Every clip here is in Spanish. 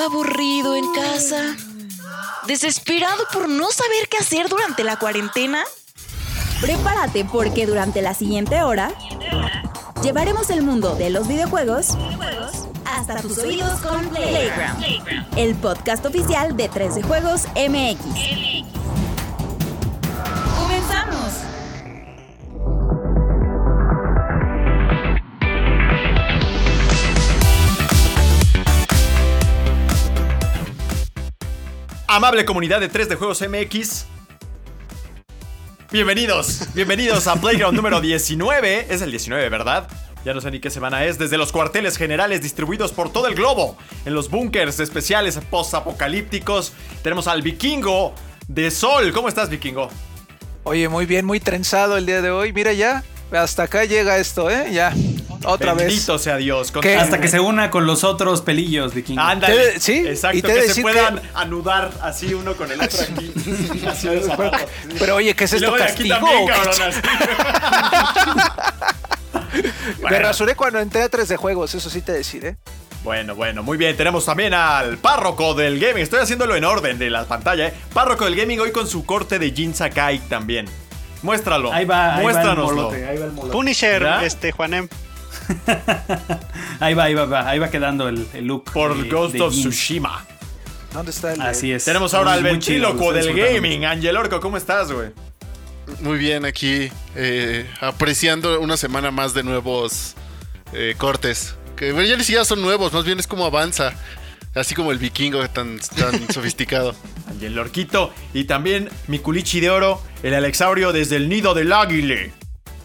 aburrido en casa, desesperado por no saber qué hacer durante la cuarentena. Prepárate porque durante la siguiente hora llevaremos el mundo de los videojuegos hasta tus oídos con Playground, el podcast oficial de 3D Juegos MX. ¡Comenzamos! Amable comunidad de 3D Juegos MX, bienvenidos a Playground número 19. Es el 19, ¿verdad? Ya no sé ni qué semana es. Desde los cuarteles generales distribuidos por todo el globo, en los búnkers especiales post-apocalípticos, tenemos al vikingo de Sol. ¿Cómo estás, vikingo? Oye, muy bien, muy trenzado el día de hoy. Mira ya, hasta acá llega esto, ¿eh? Ya, otra vez. Bendito sea Dios. Hasta que se una con los otros pelillos, vikingo. Ándale. Sí, exacto, que se puedan anudar así uno con el otro aquí. Así de zapato. Pero oye, ¿qué es esto, castigo? Y luego de aquí también, cabrón. Bueno. Me rasuré cuando entré a 3D Juegos, eso sí te deciré. Bueno, muy bien, tenemos también al párroco del gaming. Estoy haciéndolo en orden de la pantalla, ¿eh? Párroco del gaming hoy con su corte de Jin Sakai también. Muéstralo, muéstranoslo. Punisher, Juanem. Ahí va quedando el look por Ghost of Tsushima. ¿Dónde está el? Así es. Tenemos ahora al ventríloco del gaming, Angel Orco, ¿cómo estás, güey? Muy bien, aquí apreciando una semana más de nuevos cortes. Que ya ni siquiera son nuevos, más bien es como avanza. Así como el vikingo tan sofisticado. Y el orquito. Y también mi culichi de oro, el alexaurio desde el nido del águila.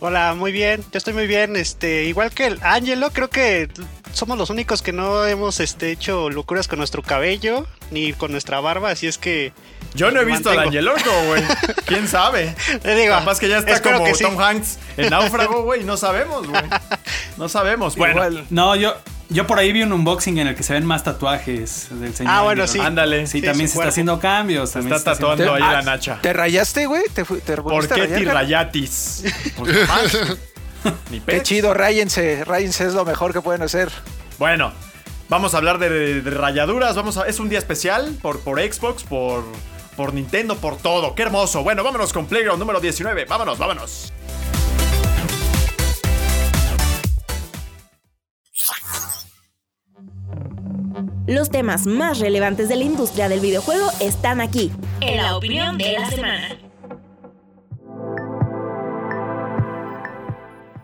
Hola, muy bien, yo estoy muy bien. Igual que el Ángelo, creo que somos los únicos que no hemos hecho locuras con nuestro cabello ni con nuestra barba, así es que... Yo no he visto al Ángel Orco, güey. ¿Quién sabe? Le digo, capaz que ya está como Tom Hanks en Náufrago, güey. No sabemos, güey. Bueno, igual. No, yo por ahí vi un unboxing en el que se ven más tatuajes del señor. Ah, bueno, sí. Ándale. Sí, también se está haciendo cambios. Se está tatuando ahí la nacha. ¿Te rayaste, güey? ¿Por qué te rayatis? Pues más. Ni pex. Qué chido, ráyense. Ráyense es lo mejor que pueden hacer. Bueno, vamos a hablar de rayaduras. Es un día especial por Xbox, por Nintendo, por todo. ¡Qué hermoso! Bueno, vámonos con Playground número 19. ¡Vámonos! Los temas más relevantes de la industria del videojuego están aquí, en la opinión de la semana.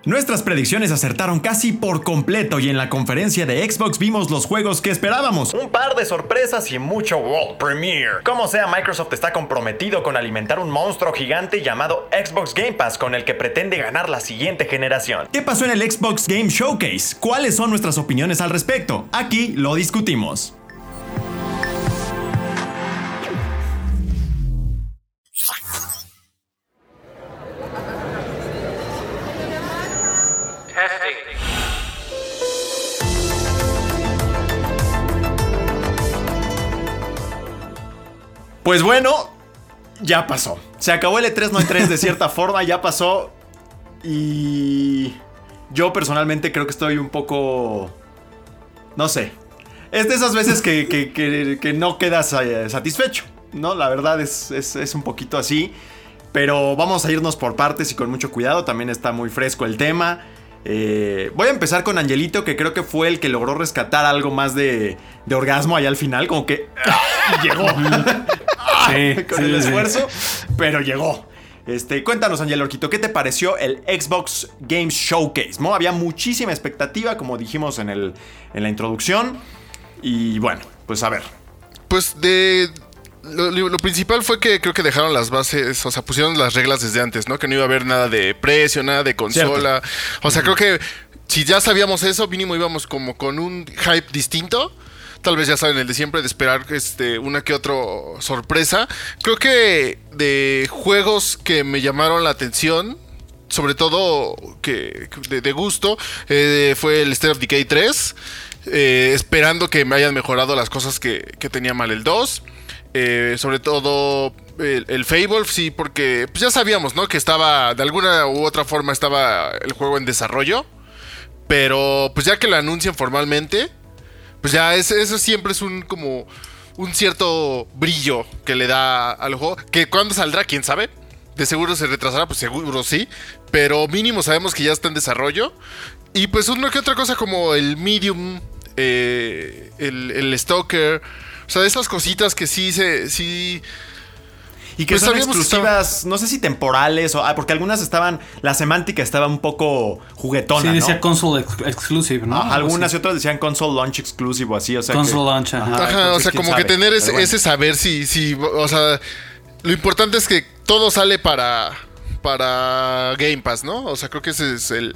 Nuestras predicciones acertaron casi por completo y en la conferencia de Xbox vimos los juegos que esperábamos. Un par de sorpresas y mucho World Premiere. Como sea, Microsoft está comprometido con alimentar un monstruo gigante llamado Xbox Game Pass con el que pretende ganar la siguiente generación. ¿Qué pasó en el Xbox Game Showcase? ¿Cuáles son nuestras opiniones al respecto? Aquí lo discutimos. Pues bueno, ya pasó. Se acabó el E3, no E3 de cierta forma, ya pasó. Y yo personalmente creo que estoy un poco... No sé. Es de esas veces que no quedas satisfecho, ¿no? La verdad es un poquito así. Pero vamos a irnos por partes y con mucho cuidado. También está muy fresco el tema. Voy a empezar con Angelito, que creo que fue el que logró rescatar algo más de orgasmo allá al final. Como que... llegó. Sí, con el esfuerzo, pero llegó. Cuéntanos, Ángel Orquito, ¿qué te pareció el Xbox Game Showcase? ¿No? Había muchísima expectativa, como dijimos en la introducción. Y bueno, pues a ver. Pues lo principal fue que creo que dejaron las bases, o sea, pusieron las reglas desde antes, ¿no? Que no iba a haber nada de precio, nada de consola. Cierto. O sea, creo que si ya sabíamos eso, mínimo íbamos como con un hype distinto. Tal vez ya saben, el de siempre, de esperar una que otra sorpresa. Creo que de juegos que me llamaron la atención, sobre todo que de gusto, fue el State of Decay 3. Esperando que me hayan mejorado las cosas que tenía mal el 2. Sobre todo el Fable, sí, porque pues ya sabíamos, ¿no? Que estaba, de alguna u otra forma, estaba el juego en desarrollo. Pero pues ya que lo anuncian formalmente... pues ya eso siempre es un como un cierto brillo que le da al juego, que cuando saldrá quién sabe, de seguro se retrasará, pues seguro sí, pero mínimo sabemos que ya está en desarrollo. Y pues una que otra cosa como el Medium, el Stalker, o sea, esas cositas que sí y que pues son exclusivas, que no sé si temporales o porque algunas estaban, la semántica estaba un poco juguetona, sí, decía, ¿no? Console exclusive, ¿no? Ah, algunas y otras decían console launch exclusive o así, o sea, console launch, ajá, o sea, como sabe, que tener ese saber si, o sea, lo importante es que todo sale para Game Pass, ¿no? O sea, creo que ese es el,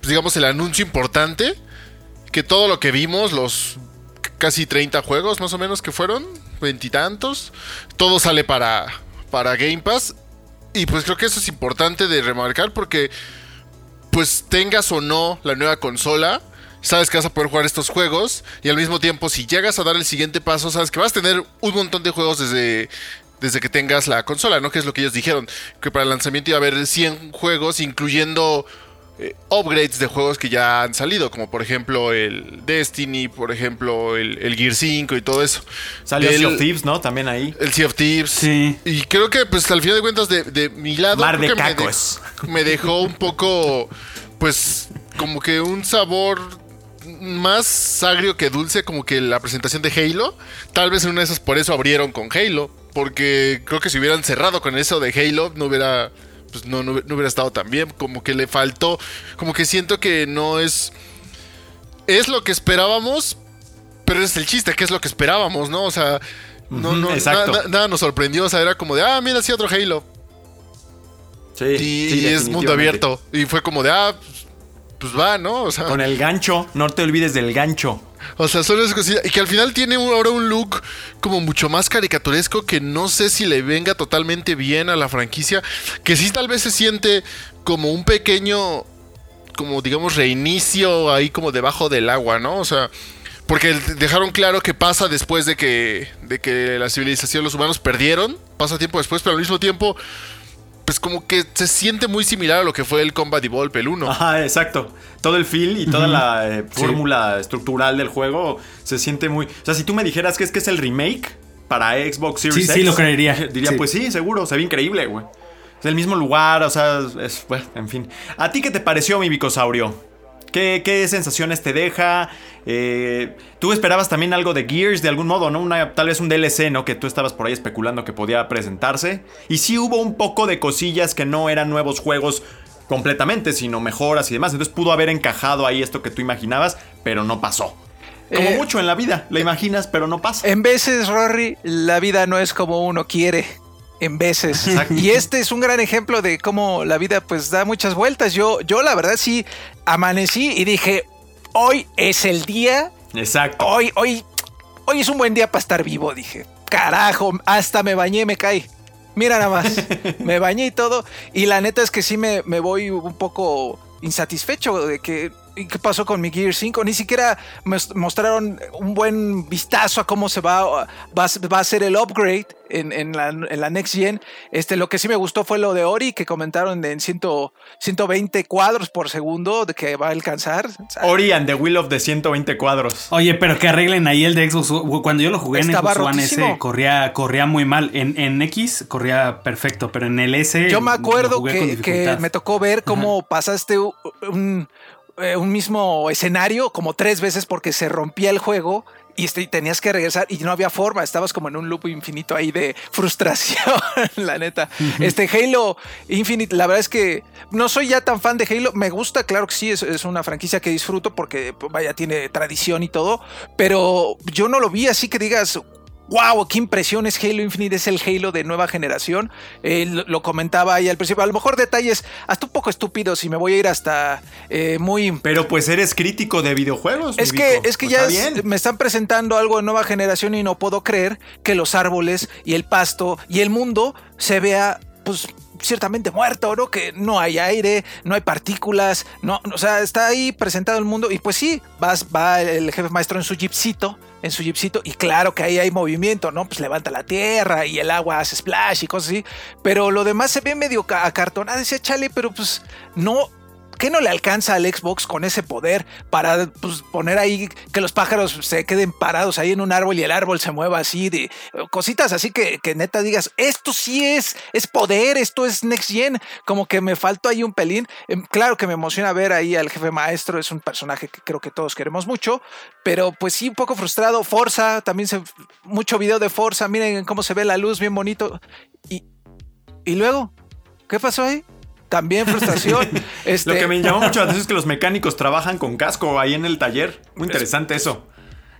digamos, el anuncio importante, que todo lo que vimos, los casi 30 juegos más o menos que fueron, 20 y tantos, todo sale para Game Pass. Y pues creo que eso es importante de remarcar, porque pues tengas o no la nueva consola, sabes que vas a poder jugar estos juegos, y al mismo tiempo si llegas a dar el siguiente paso, sabes que vas a tener un montón de juegos desde que tengas la consola, ¿no? Que es lo que ellos dijeron, que para el lanzamiento iba a haber 100 juegos, incluyendo upgrades de juegos que ya han salido, como por ejemplo el Destiny, por ejemplo el Gears 5 y todo eso. Salió Sea of Thieves, ¿no? También ahí. El Sea of Thieves. Sí. Y creo que pues al final de cuentas de mi lado, Mar de Cacos, me dejó un poco, pues como que un sabor más agrio que dulce, como que la presentación de Halo. Tal vez en una de esas por eso abrieron con Halo, porque creo que si hubieran cerrado con eso de Halo no hubiera estado tan bien, como que le faltó, como que siento que no es lo que esperábamos, pero es el chiste, que es lo que esperábamos, ¿no? O sea, nada nos sorprendió, o sea, era como de, mira, sí, otro Halo. Sí, es mundo abierto, y fue como de, pues va, ¿no? O sea, con el gancho, no te olvides del gancho. O sea, solo es cosita. Y que al final tiene ahora un look como mucho más caricaturesco, que no sé si le venga totalmente bien a la franquicia. Que sí, tal vez se siente como un pequeño, como digamos, reinicio ahí como debajo del agua, ¿no? O sea, porque dejaron claro que pasa después de que la civilización, los humanos perdieron. Pasa tiempo después, pero al mismo tiempo pues como que se siente muy similar a lo que fue el Combat Evolved, el 1. Ajá, exacto. Todo el feel y toda la fórmula estructural del juego se siente muy... O sea, si tú me dijeras que es el remake para Xbox Series X... Sí, lo creería. Diría, sí. Pues sí, seguro, se ve increíble, güey. Es el mismo lugar, o sea, bueno, en fin. ¿A ti qué te pareció, mi Bicosaurio? ¿Qué sensaciones te deja? Tú esperabas también algo de Gears de algún modo, ¿no? Tal vez un DLC, ¿no? Que tú estabas por ahí especulando que podía presentarse. Y sí hubo un poco de cosillas que no eran nuevos juegos completamente, sino mejoras y demás. Entonces pudo haber encajado ahí esto que tú imaginabas, pero no pasó. Como mucho en la vida, la imaginas, pero no pasa. En veces, Rory, la vida no es como uno quiere. En veces. Exacto. Y este es un gran ejemplo de cómo la vida pues da muchas vueltas. Yo la verdad sí amanecí y dije, hoy es el día. Exacto. Hoy es un buen día para estar vivo, dije. Carajo, hasta me bañé, me caí. Mira nada más. Me bañé y todo. Y la neta es que sí me voy un poco insatisfecho de que... ¿Qué pasó con mi Gear 5? Ni siquiera me mostraron un buen vistazo a cómo se va a ser el upgrade en la Next Gen. Lo que sí me gustó fue lo de Ori, que comentaron en 120 cuadros por segundo de que va a alcanzar. Ori and the Wheel of the 120 cuadros. Oye, pero que arreglen ahí el de Xbox. Cuando yo lo jugué estaba en Xbox One S, corría muy mal. En X corría perfecto, pero en el S... Yo me acuerdo que me tocó ver cómo pasaste un mismo escenario como 3 veces porque se rompía el juego y tenías que regresar y no había forma, estabas como en un loop infinito ahí de frustración, la neta. Halo Infinite, la verdad es que no soy ya tan fan de Halo, me gusta, claro que sí, es una franquicia que disfruto porque vaya, tiene tradición y todo, pero yo no lo vi así que digas... ¡Wow! ¡Qué impresión es Halo Infinite! Es el Halo de nueva generación. Lo comentaba ahí al principio. A lo mejor detalles hasta un poco estúpidos y me voy a ir hasta muy... Pero pues eres crítico de videojuegos. Es que pues ya me están presentando algo de nueva generación y no puedo creer que los árboles y el pasto y el mundo se vea pues ciertamente muerto, ¿no? Que no hay aire, no hay partículas, no, o sea, está ahí presentado el mundo y pues sí, va el jefe maestro en su jeepcito, y claro que ahí hay movimiento, ¿no? Pues levanta la tierra y el agua hace splash y cosas así, pero lo demás se ve medio acartonado, decía chale, pero pues no... qué no le alcanza al Xbox con ese poder para, pues, poner ahí que los pájaros se queden parados ahí en un árbol y el árbol se mueva así, de cositas así que neta digas, esto sí es poder, esto es Next Gen? Como que me faltó ahí un pelín. Claro que me emociona ver ahí al jefe maestro, es un personaje que creo que todos queremos mucho, pero pues sí, un poco frustrado. Forza, también mucho video de Forza, miren cómo se ve la luz, bien bonito. Y luego, ¿qué pasó ahí? También frustración. Lo que me llamó mucho la atención es que los mecánicos trabajan con casco ahí en el taller. Muy interesante eso.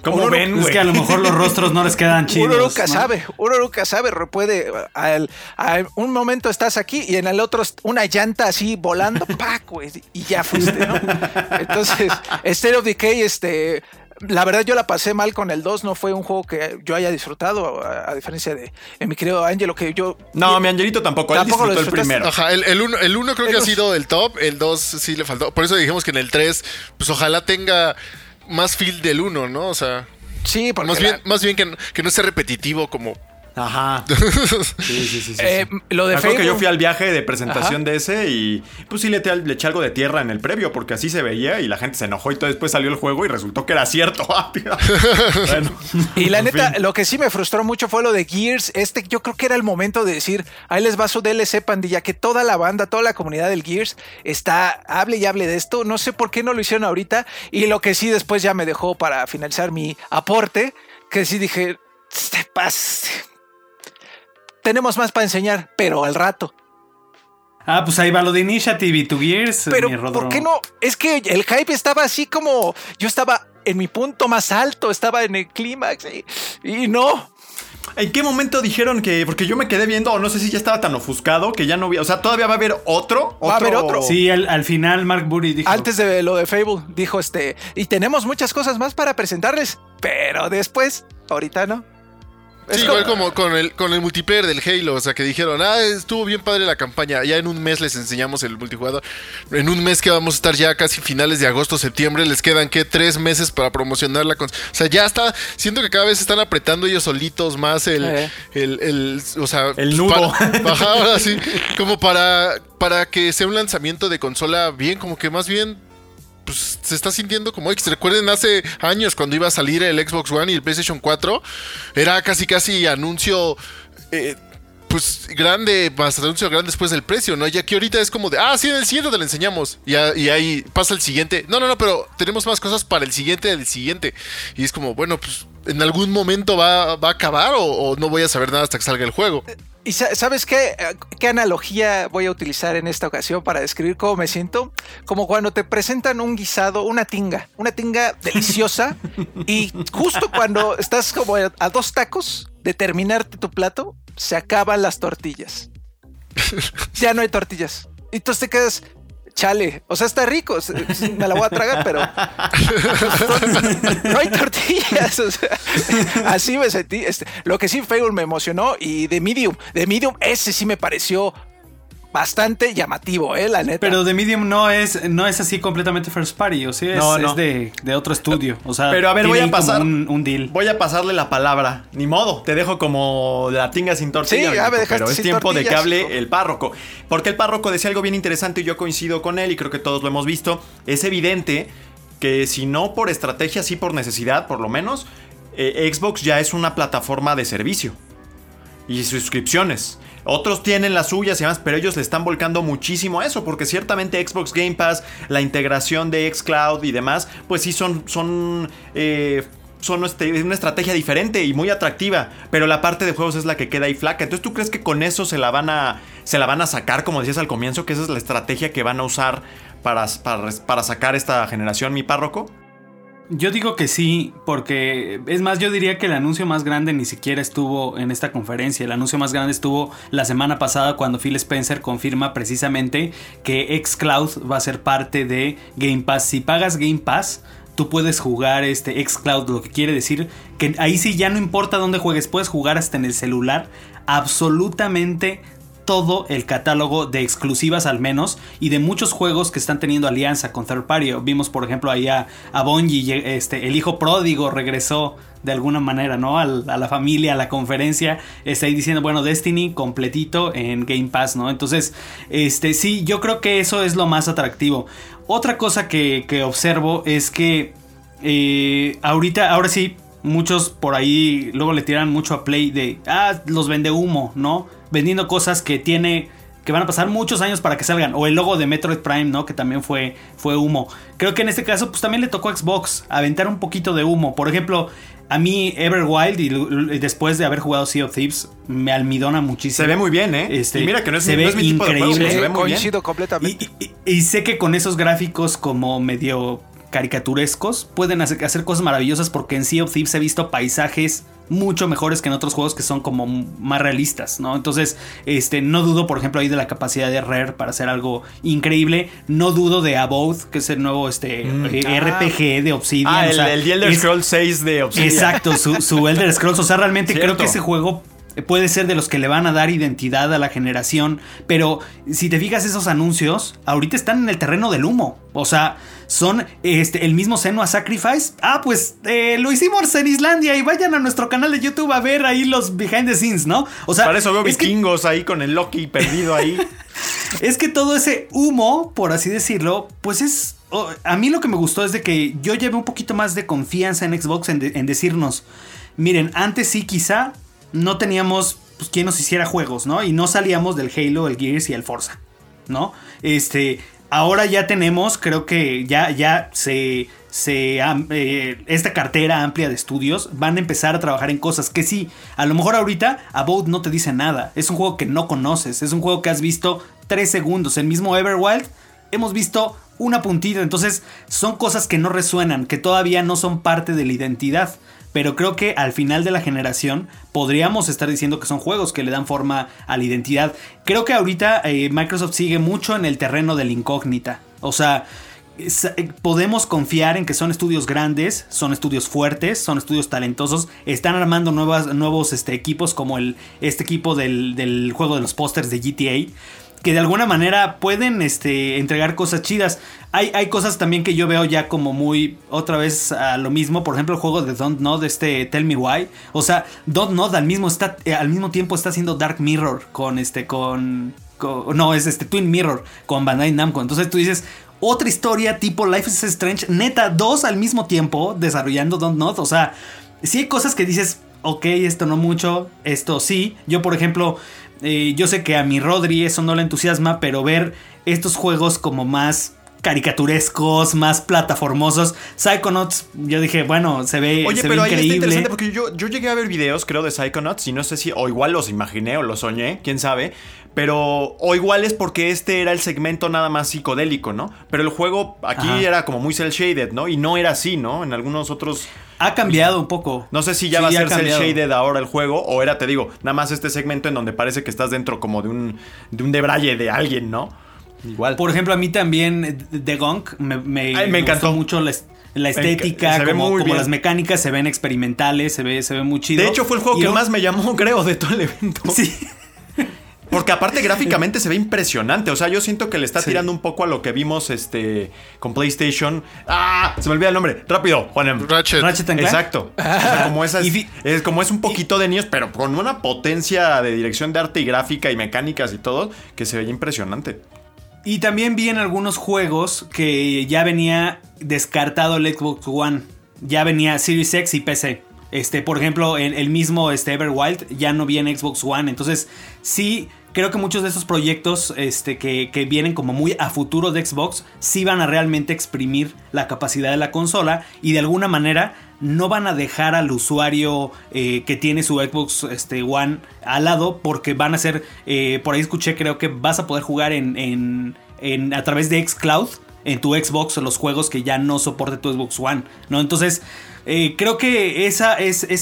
¿Cómo ven, güey? Es que a lo mejor los rostros no les quedan chidos. Uno nunca sabe. Puede, a un momento estás aquí y en el otro una llanta así volando, ¡pac!, güey, y ya fuiste, ¿no? Entonces, State of Decay, la verdad yo la pasé mal con el 2, no fue un juego que yo haya disfrutado, a diferencia de mi querido Ángelo, que yo... No, mi Angelito tampoco lo disfrutó el primero. Ajá, el uno creo que ha sido el top, el 2 sí le faltó, por eso dijimos que en el 3, pues ojalá tenga más feel del 1, ¿no? O sea, sí, porque más bien que no sea repetitivo como... Ajá. Sí. Lo de Fable, que yo fui al viaje de presentación, ajá, de ese, y pues sí le eché algo de tierra en el previo porque así se veía y la gente se enojó y todo. Después salió el juego y resultó que era cierto. Bueno, y la neta, fin. Lo que sí me frustró mucho fue lo de Gears. Yo creo que era el momento de decir, ahí les va su DLC, pandilla, que toda la banda, toda la comunidad del Gears está, hable y hable de esto. No sé por qué no lo hicieron ahorita. Y lo que sí después ya me dejó para finalizar mi aporte, que sí dije, te pases. Tenemos más para enseñar, pero al rato. Ah, pues ahí va lo de Initiative y tu Gears. Pero, ¿por qué no? Es que el hype estaba así como... Yo estaba en mi punto más alto, estaba en el clímax y no... ¿En qué momento dijeron que...? Porque yo me quedé viendo, o no sé si ya estaba tan ofuscado que ya no vi... O sea, ¿todavía va a haber otro? ¿Va a haber otro? Sí, al final Mark Burry dijo... Antes de lo de Fable, dijo y tenemos muchas cosas más para presentarles, pero después, ahorita no. Sí, igual como con el multiplayer del Halo, o sea, que dijeron, estuvo bien padre la campaña, ya en un mes les enseñamos el multijugador, en un mes que vamos a estar ya casi finales de agosto, septiembre, les quedan, ¿qué? 3 meses para promocionarla, o sea, ya está, siento que cada vez están apretando ellos solitos más o sea, el nudo, bajaba así, como para que sea un lanzamiento de consola bien, como que más bien... Pues se está sintiendo como X. Recuerden hace años cuando iba a salir el Xbox One y el PlayStation 4, era casi anuncio pues grande, más anuncio grande después del precio, ¿no? Ya que ahorita es como de, sí, en el siguiente te lo enseñamos. Y ahí pasa el siguiente. No, pero tenemos más cosas para el siguiente del siguiente. Y es como, bueno, pues en algún momento va a acabar o no voy a saber nada hasta que salga el juego. ¿Y sabes qué analogía voy a utilizar en esta ocasión para describir cómo me siento? Como cuando te presentan un guisado, una tinga deliciosa, y justo cuando estás como a 2 tacos de terminarte tu plato, se acaban las tortillas. Ya no hay tortillas. Y entonces te quedas... Chale, o sea, está rico, me la voy a tragar, pero no hay tortillas, o sea, así me sentí. Lo que sí, Fable me emocionó, y de Medium, ese sí me pareció bastante llamativo, la neta. Pero de Medium no es así completamente first party, o sea, no. Es de otro estudio, o sea. Pero a ver, voy a pasar un deal. Voy a pasarle la palabra, ni modo, te dejo como la tinga sin tortilla. Sí, ya me dejaste. Pero es sin tiempo tortillas, de que hable el párroco, porque el párroco decía algo bien interesante y yo coincido con él y creo que todos lo hemos visto. Es evidente que si no por estrategia, sí por necesidad, por lo menos, Xbox ya es una plataforma de servicio y suscripciones. Otros tienen las suyas y demás, pero ellos le están volcando muchísimo a eso, porque ciertamente Xbox Game Pass, la integración de XCloud y demás, pues sí son una estrategia diferente y muy atractiva, pero la parte de juegos es la que queda ahí flaca. Entonces, ¿tú crees que con eso se la van a sacar, como decías al comienzo, que esa es la estrategia que van a usar para sacar esta generación, mi párroco? Yo digo que sí, porque es más, yo diría que el anuncio más grande ni siquiera estuvo en esta conferencia. El anuncio más grande estuvo la semana pasada cuando Phil Spencer confirma precisamente que XCloud va a ser parte de Game Pass. Si pagas Game Pass, tú puedes jugar XCloud, lo que quiere decir que ahí sí ya no importa dónde juegues, puedes jugar hasta en el celular absolutamente todo el catálogo de exclusivas al menos y de muchos juegos que están teniendo alianza con third party. Vimos por ejemplo ahí a Bungie, el hijo pródigo regresó de alguna manera, ¿no? A la familia, a la conferencia, está ahí diciendo, bueno, Destiny completito en Game Pass, ¿no? Entonces, sí, yo creo que eso es lo más atractivo. Otra cosa que observo es que ahora sí, muchos por ahí luego le tiran mucho a Play de, los vende humo, ¿no? Vendiendo cosas que van a pasar muchos años para que salgan. O el logo de Metroid Prime, ¿no? Que también fue humo. Creo que en este caso, pues también le tocó a Xbox aventar un poquito de humo. Por ejemplo, a mí Everwild, y después de haber jugado Sea of Thieves, me almidona muchísimo. Se ve muy bien, ¿eh? Y mira que no es mi tipo de juego, se ve muy coincido bien. Completamente. Y sé que con esos gráficos como medio caricaturescos pueden hacer cosas maravillosas, porque en Sea of Thieves he visto paisajes mucho mejores que en otros juegos que son como más realistas, ¿no? Entonces, no dudo, por ejemplo, ahí de la capacidad de Rare para hacer algo increíble. No dudo de Abode, que es el nuevo RPG de Obsidian. El Elder Scrolls 6 de Obsidian. Exacto, su Elder Scrolls. O sea, realmente creo que ese juego puede ser de los que le van a dar identidad a la generación. Pero si te fijas, esos anuncios ahorita están en el terreno del humo. O sea, son el mismo Senua Sacrifice. Lo hicimos en Islandia y vayan a nuestro canal de YouTube a ver ahí los behind the scenes, ¿no? O sea, para eso veo vikingos ahí con el Loki perdido ahí. Es que todo ese humo, por así decirlo, pues es... a mí lo que me gustó es de que yo llevé un poquito más de confianza en Xbox en decirnos, miren, antes sí quizá no teníamos pues quien nos hiciera juegos, ¿no? Y no salíamos del Halo, el Gears y el Forza, ¿no? Ahora ya tenemos, creo que ya esta cartera amplia de estudios van a empezar a trabajar en cosas que sí, a lo mejor ahorita About no te dice nada. Es un juego que no conoces, es un juego que has visto 3 segundos. El mismo Everwild hemos visto una puntita. Entonces son cosas que no resuenan, que todavía no son parte de la identidad. Pero creo que al final de la generación podríamos estar diciendo que son juegos que le dan forma a la identidad. Creo que ahorita Microsoft sigue mucho en el terreno de la incógnita. O sea, podemos confiar en que son estudios grandes, son estudios fuertes, son estudios talentosos. Están armando nuevos equipos como este equipo del juego de los pósters de GTA, que de alguna manera pueden entregar cosas chidas. Hay cosas también que yo veo ya como muy otra vez a lo mismo. Por ejemplo, el juego de Don't Nod, Tell Me Why. O sea, Don't Nod al mismo tiempo está haciendo Dark Mirror con Twin Mirror con Bandai Namco. Entonces tú dices, otra historia tipo Life is Strange, neta, dos al mismo tiempo desarrollando Don't Nod. O sea, sí hay cosas que dices, ok, esto no mucho, esto sí. Yo, por ejemplo, yo sé que a mi Rodri eso no le entusiasma, pero ver estos juegos como más caricaturescos, más plataformosos. Psychonauts, yo dije, bueno, se ve increíble. Oye, pero ahí está interesante porque yo llegué a ver videos, creo, de Psychonauts y no sé si, o igual los imaginé o los soñé, quién sabe. Pero, o igual es porque este era el segmento nada más psicodélico, ¿no? Pero el juego aquí era como muy cel-shaded, ¿no? Y no era así, ¿no? En algunos otros... Ha cambiado un poco. No sé si ya va a ser cel-shaded ahora el juego, o era, te digo, nada más este segmento en donde parece que estás dentro como de un debraye de alguien, ¿no? Igual. Por ejemplo, a mí también The Gunk me encantó mucho la estética, como las mecánicas se ven experimentales, se ve muy chido. De hecho, fue el juego que más me llamó, creo, de todo el evento. Sí. Porque aparte gráficamente se ve impresionante. O sea, yo siento que le está tirando un poco a lo que vimos con PlayStation. Se me olvida el nombre. Rápido, Juanem. Ratchet and Clank. Exacto. O sea, como es un poquito de niños, pero con una potencia de dirección de arte y gráfica y mecánicas y todo, que se veía impresionante. Y también vi en algunos juegos que ya venía descartado el Xbox One. Ya venía Series X y PC. Por ejemplo, el mismo Everwild ya no viene Xbox One. Entonces, sí... Creo que muchos de esos proyectos que vienen como muy a futuro de Xbox sí van a realmente exprimir la capacidad de la consola y de alguna manera no van a dejar al usuario que tiene su Xbox One al lado, porque van a ser, por ahí escuché, creo que vas a poder jugar a través de XCloud en tu Xbox los juegos que ya no soporte tu Xbox One, ¿no? Entonces... Creo que ese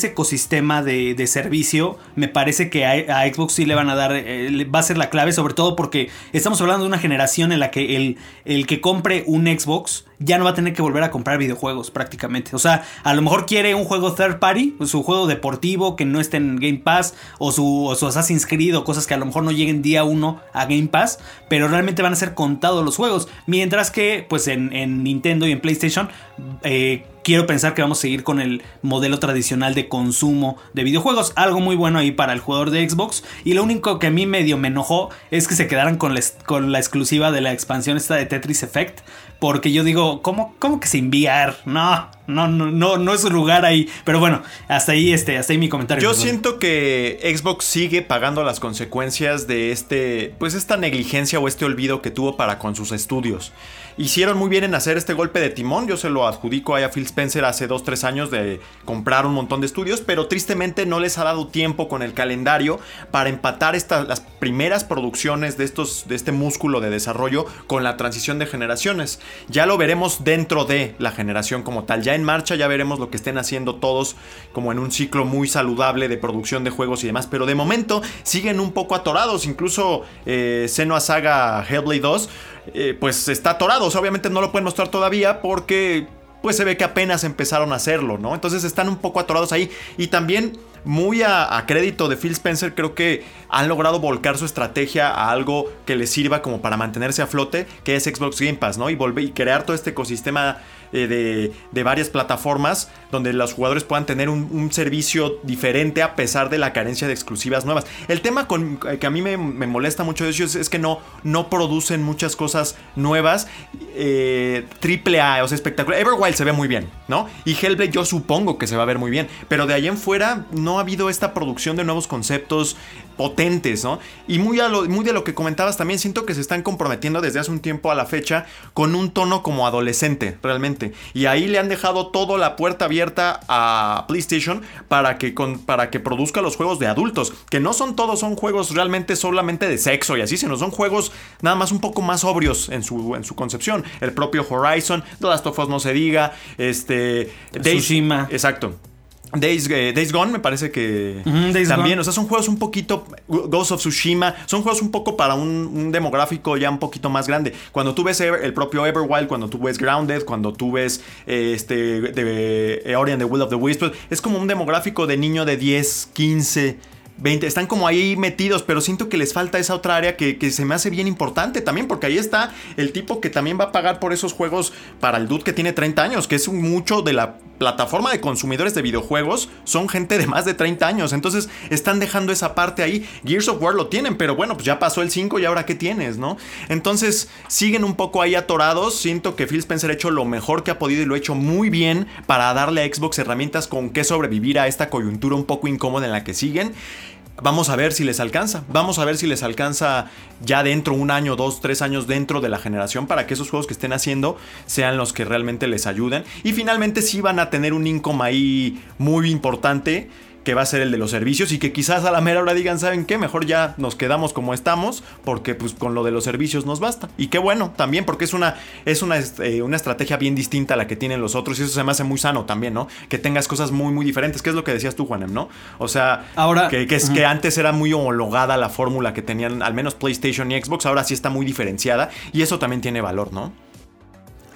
ecosistema de servicio, me parece que a Xbox sí le van a dar, va a ser la clave, sobre todo porque estamos hablando de una generación en la que el que compre un Xbox ya no va a tener que volver a comprar videojuegos prácticamente. O sea, a lo mejor quiere un juego third party, su juego deportivo que no esté en Game Pass, o su Assassin's Creed, o cosas que a lo mejor no lleguen día uno a Game Pass, pero realmente van a ser contados los juegos. Mientras que pues en Nintendo y en PlayStation, quiero pensar que vamos a seguir con el modelo tradicional de consumo de videojuegos. Algo muy bueno ahí para el jugador de Xbox. Y lo único que a mí medio me enojó es que se quedaran con la exclusiva de la expansión esta de Tetris Effect. Porque yo digo, ¿cómo que sin VR? No es su lugar ahí. Pero bueno, hasta ahí mi comentario. Yo siento que Xbox sigue pagando las consecuencias de esta negligencia o este olvido que tuvo para con sus estudios. Hicieron muy bien en hacer este golpe de timón. Yo se lo adjudico ahí a Phil Spencer hace 2-3 años de comprar un montón de estudios, pero tristemente no les ha dado tiempo con el calendario para empatar las primeras producciones de este músculo de desarrollo con la transición de generaciones. Ya lo veremos dentro de la generación como tal. Ya en marcha ya veremos lo que estén haciendo todos como en un ciclo muy saludable de producción de juegos y demás, pero de momento siguen un poco atorados. Incluso Senua Saga Hellblade 2 pues está atorado. O sea, obviamente no lo pueden mostrar todavía porque pues se ve que apenas empezaron a hacerlo, ¿no? Entonces están un poco atorados ahí. Y también, muy a crédito de Phil Spencer, creo que han logrado volcar su estrategia a algo que les sirva como para mantenerse a flote, que es Xbox Game Pass, ¿no? Y crear todo este ecosistema de varias plataformas donde los jugadores puedan tener un servicio diferente a pesar de la carencia de exclusivas nuevas. El tema que a mí me molesta mucho de ellos es que no producen muchas cosas nuevas triple A, o sea, espectacular. Everwild se ve muy bien, ¿no? Y Hellblade yo supongo que se va a ver muy bien, pero de ahí en fuera no ha habido esta producción de nuevos conceptos potentes, ¿no? Y muy de lo que comentabas también, siento que se están comprometiendo desde hace un tiempo a la fecha con un tono como adolescente, realmente. Y ahí le han dejado toda la puerta abierta a PlayStation para que produzca los juegos de adultos, que no son juegos realmente solamente de sexo y así, sino son juegos nada más un poco más sobrios en su concepción. El propio Horizon, The Last of Us no se diga, Tsushima. Exacto. Days Gone me parece que también, Gone. O sea, son juegos un poquito, Ghost of Tsushima, son juegos un poco para un demográfico ya un poquito más grande. Cuando tú ves el propio Everwild, cuando tú ves Grounded, cuando tú ves Ori and the Wheel of the Wisps, es como un demográfico de niño de 10, 15, 20, están como ahí metidos, pero siento que les falta esa otra área que se me hace bien importante también, porque ahí está el tipo que también va a pagar por esos juegos para el dude que tiene 30 años, que es mucho de la plataforma de consumidores de videojuegos, son gente de más de 30 años, entonces están dejando esa parte ahí. Gears of War lo tienen, pero bueno, pues ya pasó el 5 y ahora ¿qué tienes, no? Entonces siguen un poco ahí atorados. Siento que Phil Spencer ha hecho lo mejor que ha podido y lo ha hecho muy bien para darle a Xbox herramientas con que sobrevivir a esta coyuntura un poco incómoda en la que siguen. Vamos a ver si les alcanza. Vamos a ver si les alcanza ya dentro un año, 2, 3 años dentro de la generación para que esos juegos que estén haciendo sean los que realmente les ayuden. Y finalmente sí van a tener un income ahí muy importante, que va a ser el de los servicios, y que quizás a la mera hora digan, ¿saben qué? Mejor ya nos quedamos como estamos, porque pues con lo de los servicios nos basta. Y qué bueno también, porque es una estrategia bien distinta a la que tienen los otros, y eso se me hace muy sano también, ¿no? Que tengas cosas muy muy diferentes, que es lo que decías tú, Juanem, ¿no? O sea, ahora, que antes era muy homologada la fórmula que tenían al menos PlayStation y Xbox, ahora sí está muy diferenciada, y eso también tiene valor, ¿no?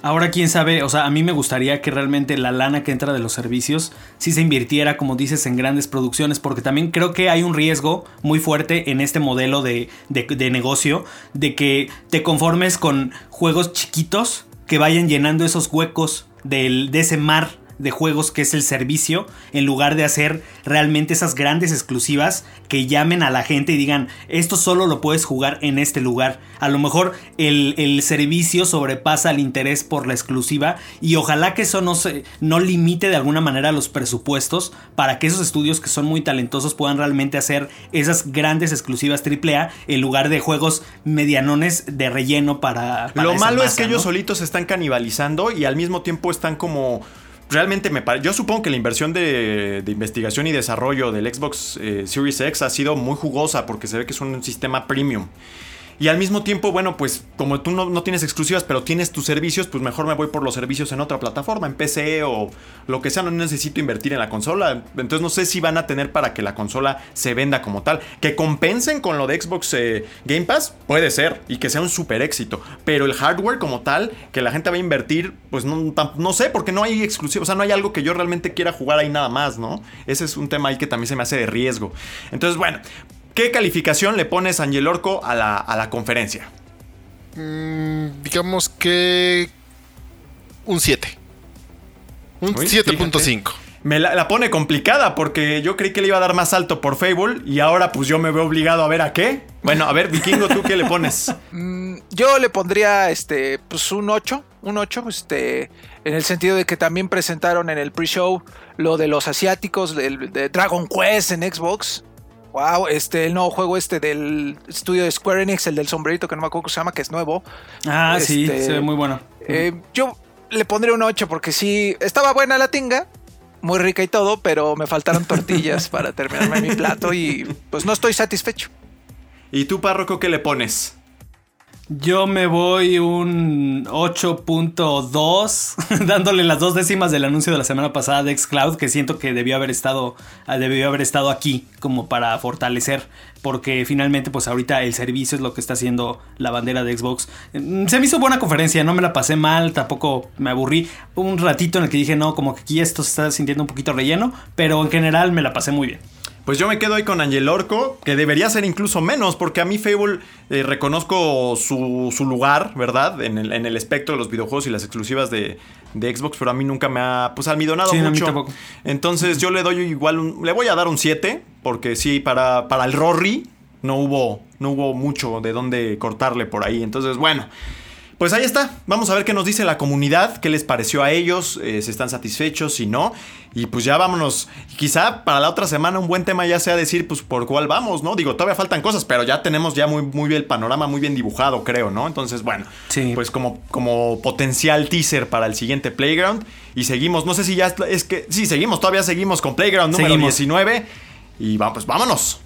Ahora quién sabe, o sea, a mí me gustaría que realmente la lana que entra de los servicios sí se invirtiera, como dices, en grandes producciones, porque también creo que hay un riesgo muy fuerte en este modelo de negocio, de que te conformes con juegos chiquitos que vayan llenando esos huecos de ese mar de juegos que es el servicio, en lugar de hacer realmente esas grandes exclusivas que llamen a la gente y digan, esto solo lo puedes jugar en este lugar. A lo mejor el servicio sobrepasa el interés por la exclusiva, y ojalá que eso no limite de alguna manera los presupuestos para que esos estudios que son muy talentosos puedan realmente hacer esas grandes exclusivas AAA en lugar de juegos medianones de relleno para lo malo masa, es que ¿no? Ellos solitos se están canibalizando y al mismo tiempo están como... Realmente yo supongo que la inversión de investigación y desarrollo del Xbox Series X ha sido muy jugosa, porque se ve que es un sistema premium. Y al mismo tiempo, bueno, pues como tú no tienes exclusivas, pero tienes tus servicios, pues mejor me voy por los servicios en otra plataforma, en PC o lo que sea, no necesito invertir en la consola. Entonces no sé si van a tener para que la consola se venda como tal. Que compensen con lo de Xbox Game Pass, puede ser, y que sea un super éxito. Pero el hardware como tal, que la gente va a invertir, pues no sé, porque no hay exclusivos, o sea, no hay algo que yo realmente quiera jugar ahí nada más, ¿no? Ese es un tema ahí que también se me hace de riesgo. Entonces, bueno, ¿qué calificación le pones, Ángel Orco, a la conferencia? Digamos que un 7. Un 7.5. Me la pone complicada porque yo creí que le iba a dar más alto por Fable y ahora pues yo me veo obligado a ver a qué. Bueno, a ver, Vikingo, ¿tú qué le pones? Yo le pondría pues un 8. Un 8, en el sentido de que también presentaron en el pre-show lo de los asiáticos, de Dragon Quest en Xbox. Wow, el nuevo juego del estudio de Square Enix, el del sombrerito que no me acuerdo cómo se llama, que es nuevo. Ah, sí, se ve muy bueno. Yo le pondré un 8 porque sí, estaba buena la tinga, muy rica y todo, pero me faltaron tortillas para terminarme mi plato y pues no estoy satisfecho. ¿Y tú, párroco, qué le pones? Yo me voy un 8.2, dándole las 2 décimas del anuncio de la semana pasada de XCloud, que siento que debió haber estado aquí como para fortalecer, porque finalmente pues ahorita el servicio es lo que está haciendo la bandera de Xbox. Se me hizo buena conferencia, no me la pasé mal, tampoco me aburrí. Hubo un ratito en el que dije, no, como que aquí esto se está sintiendo un poquito relleno, pero en general me la pasé muy bien. Pues yo me quedo ahí con Ángel Orco, que debería ser incluso menos, porque a mí Fable reconozco su lugar, ¿verdad? En el espectro de los videojuegos y las exclusivas de Xbox, pero a mí nunca me ha pues almidonado mucho. A mí tampoco. Entonces yo le doy igual, le voy a dar un 7, porque sí, para el Rory no hubo mucho de dónde cortarle por ahí. Entonces, bueno, pues ahí está. Vamos a ver qué nos dice la comunidad, qué les pareció a ellos, si están satisfechos, si no. Y pues ya vámonos. Quizá para la otra semana un buen tema ya sea decir, pues por cuál vamos, ¿no? Digo, todavía faltan cosas, pero ya tenemos ya muy, muy bien el panorama, muy bien dibujado, creo, ¿no? Entonces, bueno, sí, pues como potencial teaser para el siguiente Playground. Y seguimos, no sé si ya es que... Sí, todavía seguimos con Playground número 19. Y vamos, pues vámonos.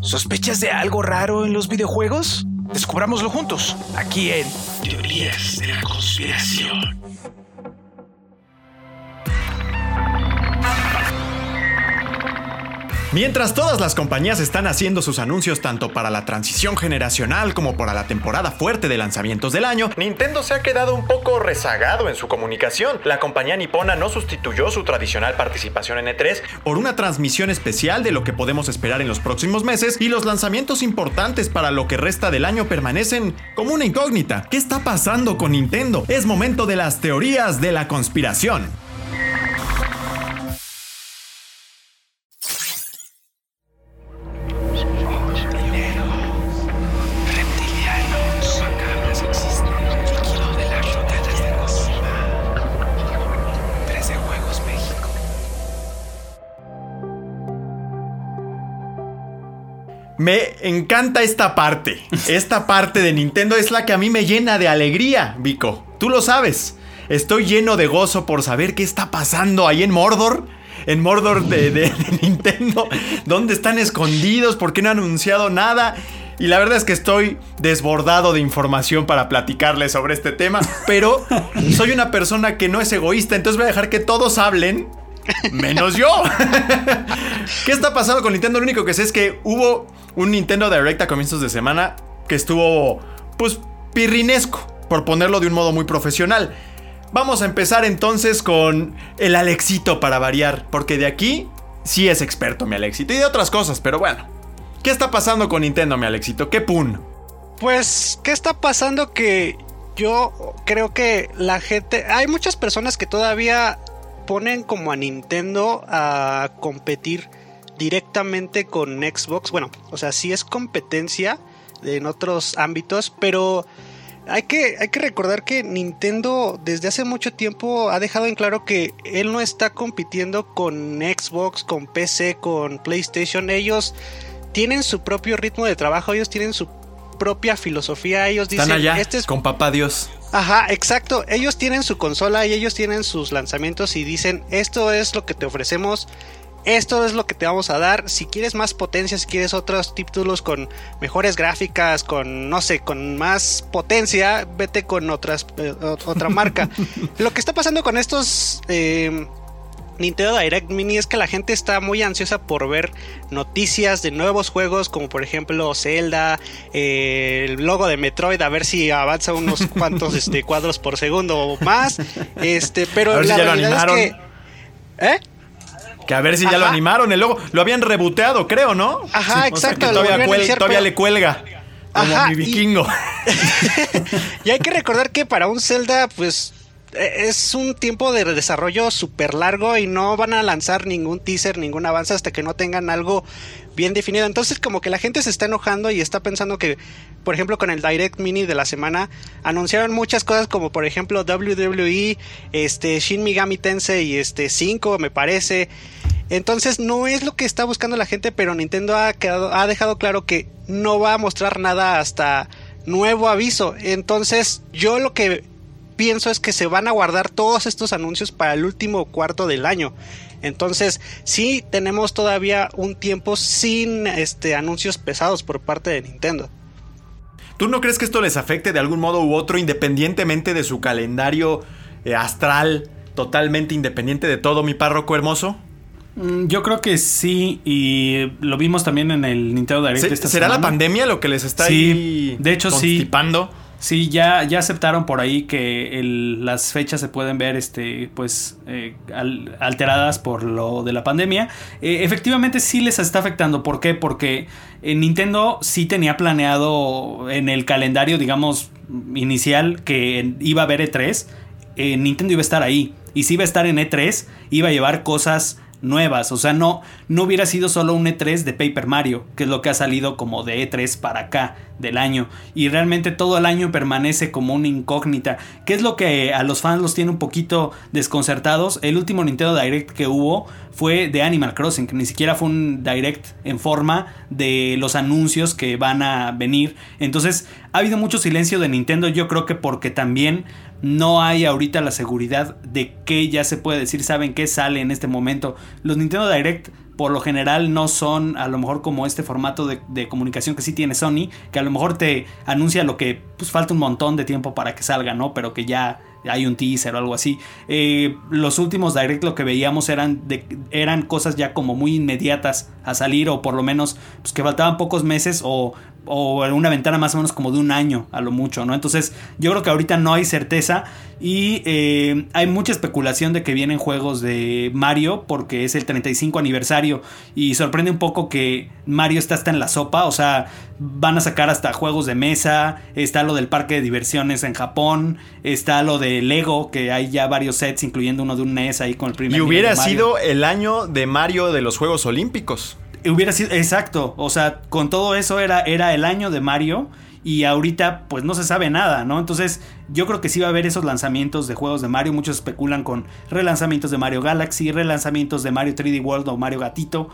¿Sospechas de algo raro en los videojuegos? Descubrámoslo juntos, aquí en Teorías de la Conspiración. Mientras todas las compañías están haciendo sus anuncios tanto para la transición generacional como para la temporada fuerte de lanzamientos del año, Nintendo se ha quedado un poco rezagado en su comunicación. La compañía nipona no sustituyó su tradicional participación en E3 por una transmisión especial de lo que podemos esperar en los próximos meses, y los lanzamientos importantes para lo que resta del año permanecen como una incógnita. ¿Qué está pasando con Nintendo? Es momento de las teorías de la conspiración. Me encanta esta parte de Nintendo, es la que a mí me llena de alegría, Vico, tú lo sabes. Estoy lleno de gozo por saber qué está pasando ahí en Mordor de Nintendo, dónde están escondidos, por qué no han anunciado nada. Y la verdad es que estoy desbordado de información para platicarles sobre este tema, pero soy una persona que no es egoísta, entonces voy a dejar que todos hablen. Menos yo. ¿Qué está pasando con Nintendo? Lo único que sé es que hubo un Nintendo Direct a comienzos de semana que estuvo, pues, pirrinesco, por ponerlo de un modo muy profesional. Vamos a empezar entonces con el Alexito para variar, porque de aquí sí es experto mi Alexito y de otras cosas, pero bueno. ¿Qué está pasando con Nintendo, mi Alexito? ¿Qué pun? Pues, ¿qué está pasando? Que yo creo que la gente... Hay muchas personas que todavía... ponen como a Nintendo a competir directamente con Xbox. Bueno, o sea, sí es competencia en otros ámbitos, pero hay que recordar que Nintendo desde hace mucho tiempo ha dejado en claro que él no está compitiendo con Xbox, con PC, con PlayStation. Ellos tienen su propio ritmo de trabajo, ellos tienen su propia filosofía, ellos dicen... Están allá, con papá Dios. Ajá, exacto. Ellos tienen su consola y ellos tienen sus lanzamientos y dicen, esto es lo que te ofrecemos, esto es lo que te vamos a dar. Si quieres más potencia, si quieres otros títulos con mejores gráficas, con, no sé, con más potencia, vete con otra marca. Lo que está pasando con estos Nintendo Direct Mini es que la gente está muy ansiosa por ver noticias de nuevos juegos, como por ejemplo Zelda, el logo de Metroid, a ver si avanza unos cuantos cuadros por segundo o más. Pero a ver la si ya realidad lo animaron. Es que... Que a ver si ya lo animaron el logo. Lo habían reboteado, creo, ¿no? Ajá, exacto. O sea, todavía le cuelga. Como mi vikingo. Y hay que recordar que para un Zelda, pues... es un tiempo de desarrollo súper largo y no van a lanzar ningún teaser, ningún avance hasta que no tengan algo bien definido. Entonces como que la gente se está enojando y está pensando que, por ejemplo, con el Direct Mini de la semana anunciaron muchas cosas como, por ejemplo, WWE, Shin Megami Tensei 5, me parece. Entonces no es lo que está buscando la gente, pero Nintendo ha dejado claro que no va a mostrar nada hasta nuevo aviso. Entonces yo lo que... pienso es que se van a guardar todos estos anuncios para el último cuarto del año. Entonces, sí tenemos todavía un tiempo sin anuncios pesados por parte de Nintendo. ¿Tú no crees que esto les afecte de algún modo u otro, independientemente de su calendario astral, totalmente independiente de todo, mi párroco hermoso? Yo creo que sí, y lo vimos también en el Nintendo Direct esta semana. ¿Será la pandemia lo que les está ahí de hecho, constipando? Sí. Sí, ya aceptaron por ahí que las fechas se pueden ver alteradas por lo de la pandemia. Efectivamente sí les está afectando. ¿Por qué? Porque Nintendo sí tenía planeado en el calendario, digamos, inicial, que iba a haber E3. Nintendo iba a estar ahí. Y si iba a estar en E3, iba a llevar cosas nuevas. O sea, no hubiera sido solo un E3 de Paper Mario, que es lo que ha salido como de E3 para acá del año, y realmente todo el año permanece como una incógnita, que es lo que a los fans los tiene un poquito desconcertados. El último Nintendo Direct que hubo fue de Animal Crossing, que ni siquiera fue un Direct en forma de los anuncios que van a venir. Entonces ha habido mucho silencio de Nintendo, yo creo que porque también no hay ahorita la seguridad de que ya se puede decir, saben qué sale en este momento. Los Nintendo Direct por lo general no son a lo mejor como este formato de comunicación que sí tiene Sony, que a lo mejor te anuncia lo que pues falta un montón de tiempo para que salga, ¿no? Pero que ya hay un teaser o algo así. Los últimos Direct lo que veíamos eran cosas ya como muy inmediatas a salir, o por lo menos pues que faltaban pocos meses o en una ventana más o menos como de un año a lo mucho, ¿no? Entonces yo creo que ahorita no hay certeza y hay mucha especulación de que vienen juegos de Mario porque es el 35 aniversario y sorprende un poco que Mario está hasta en la sopa. O sea, van a sacar hasta juegos de mesa, está lo del parque de diversiones en Japón, está lo de Lego, que hay ya varios sets, incluyendo uno de un NES ahí con el primer. Y hubiera sido el año de Mario de los Juegos Olímpicos. Hubiera sido, exacto, o sea, con todo eso era el año de Mario y ahorita pues no se sabe nada, ¿no? Entonces yo creo que sí va a haber esos lanzamientos de juegos de Mario. Muchos especulan con relanzamientos de Mario Galaxy, relanzamientos de Mario 3D World o Mario Gatito,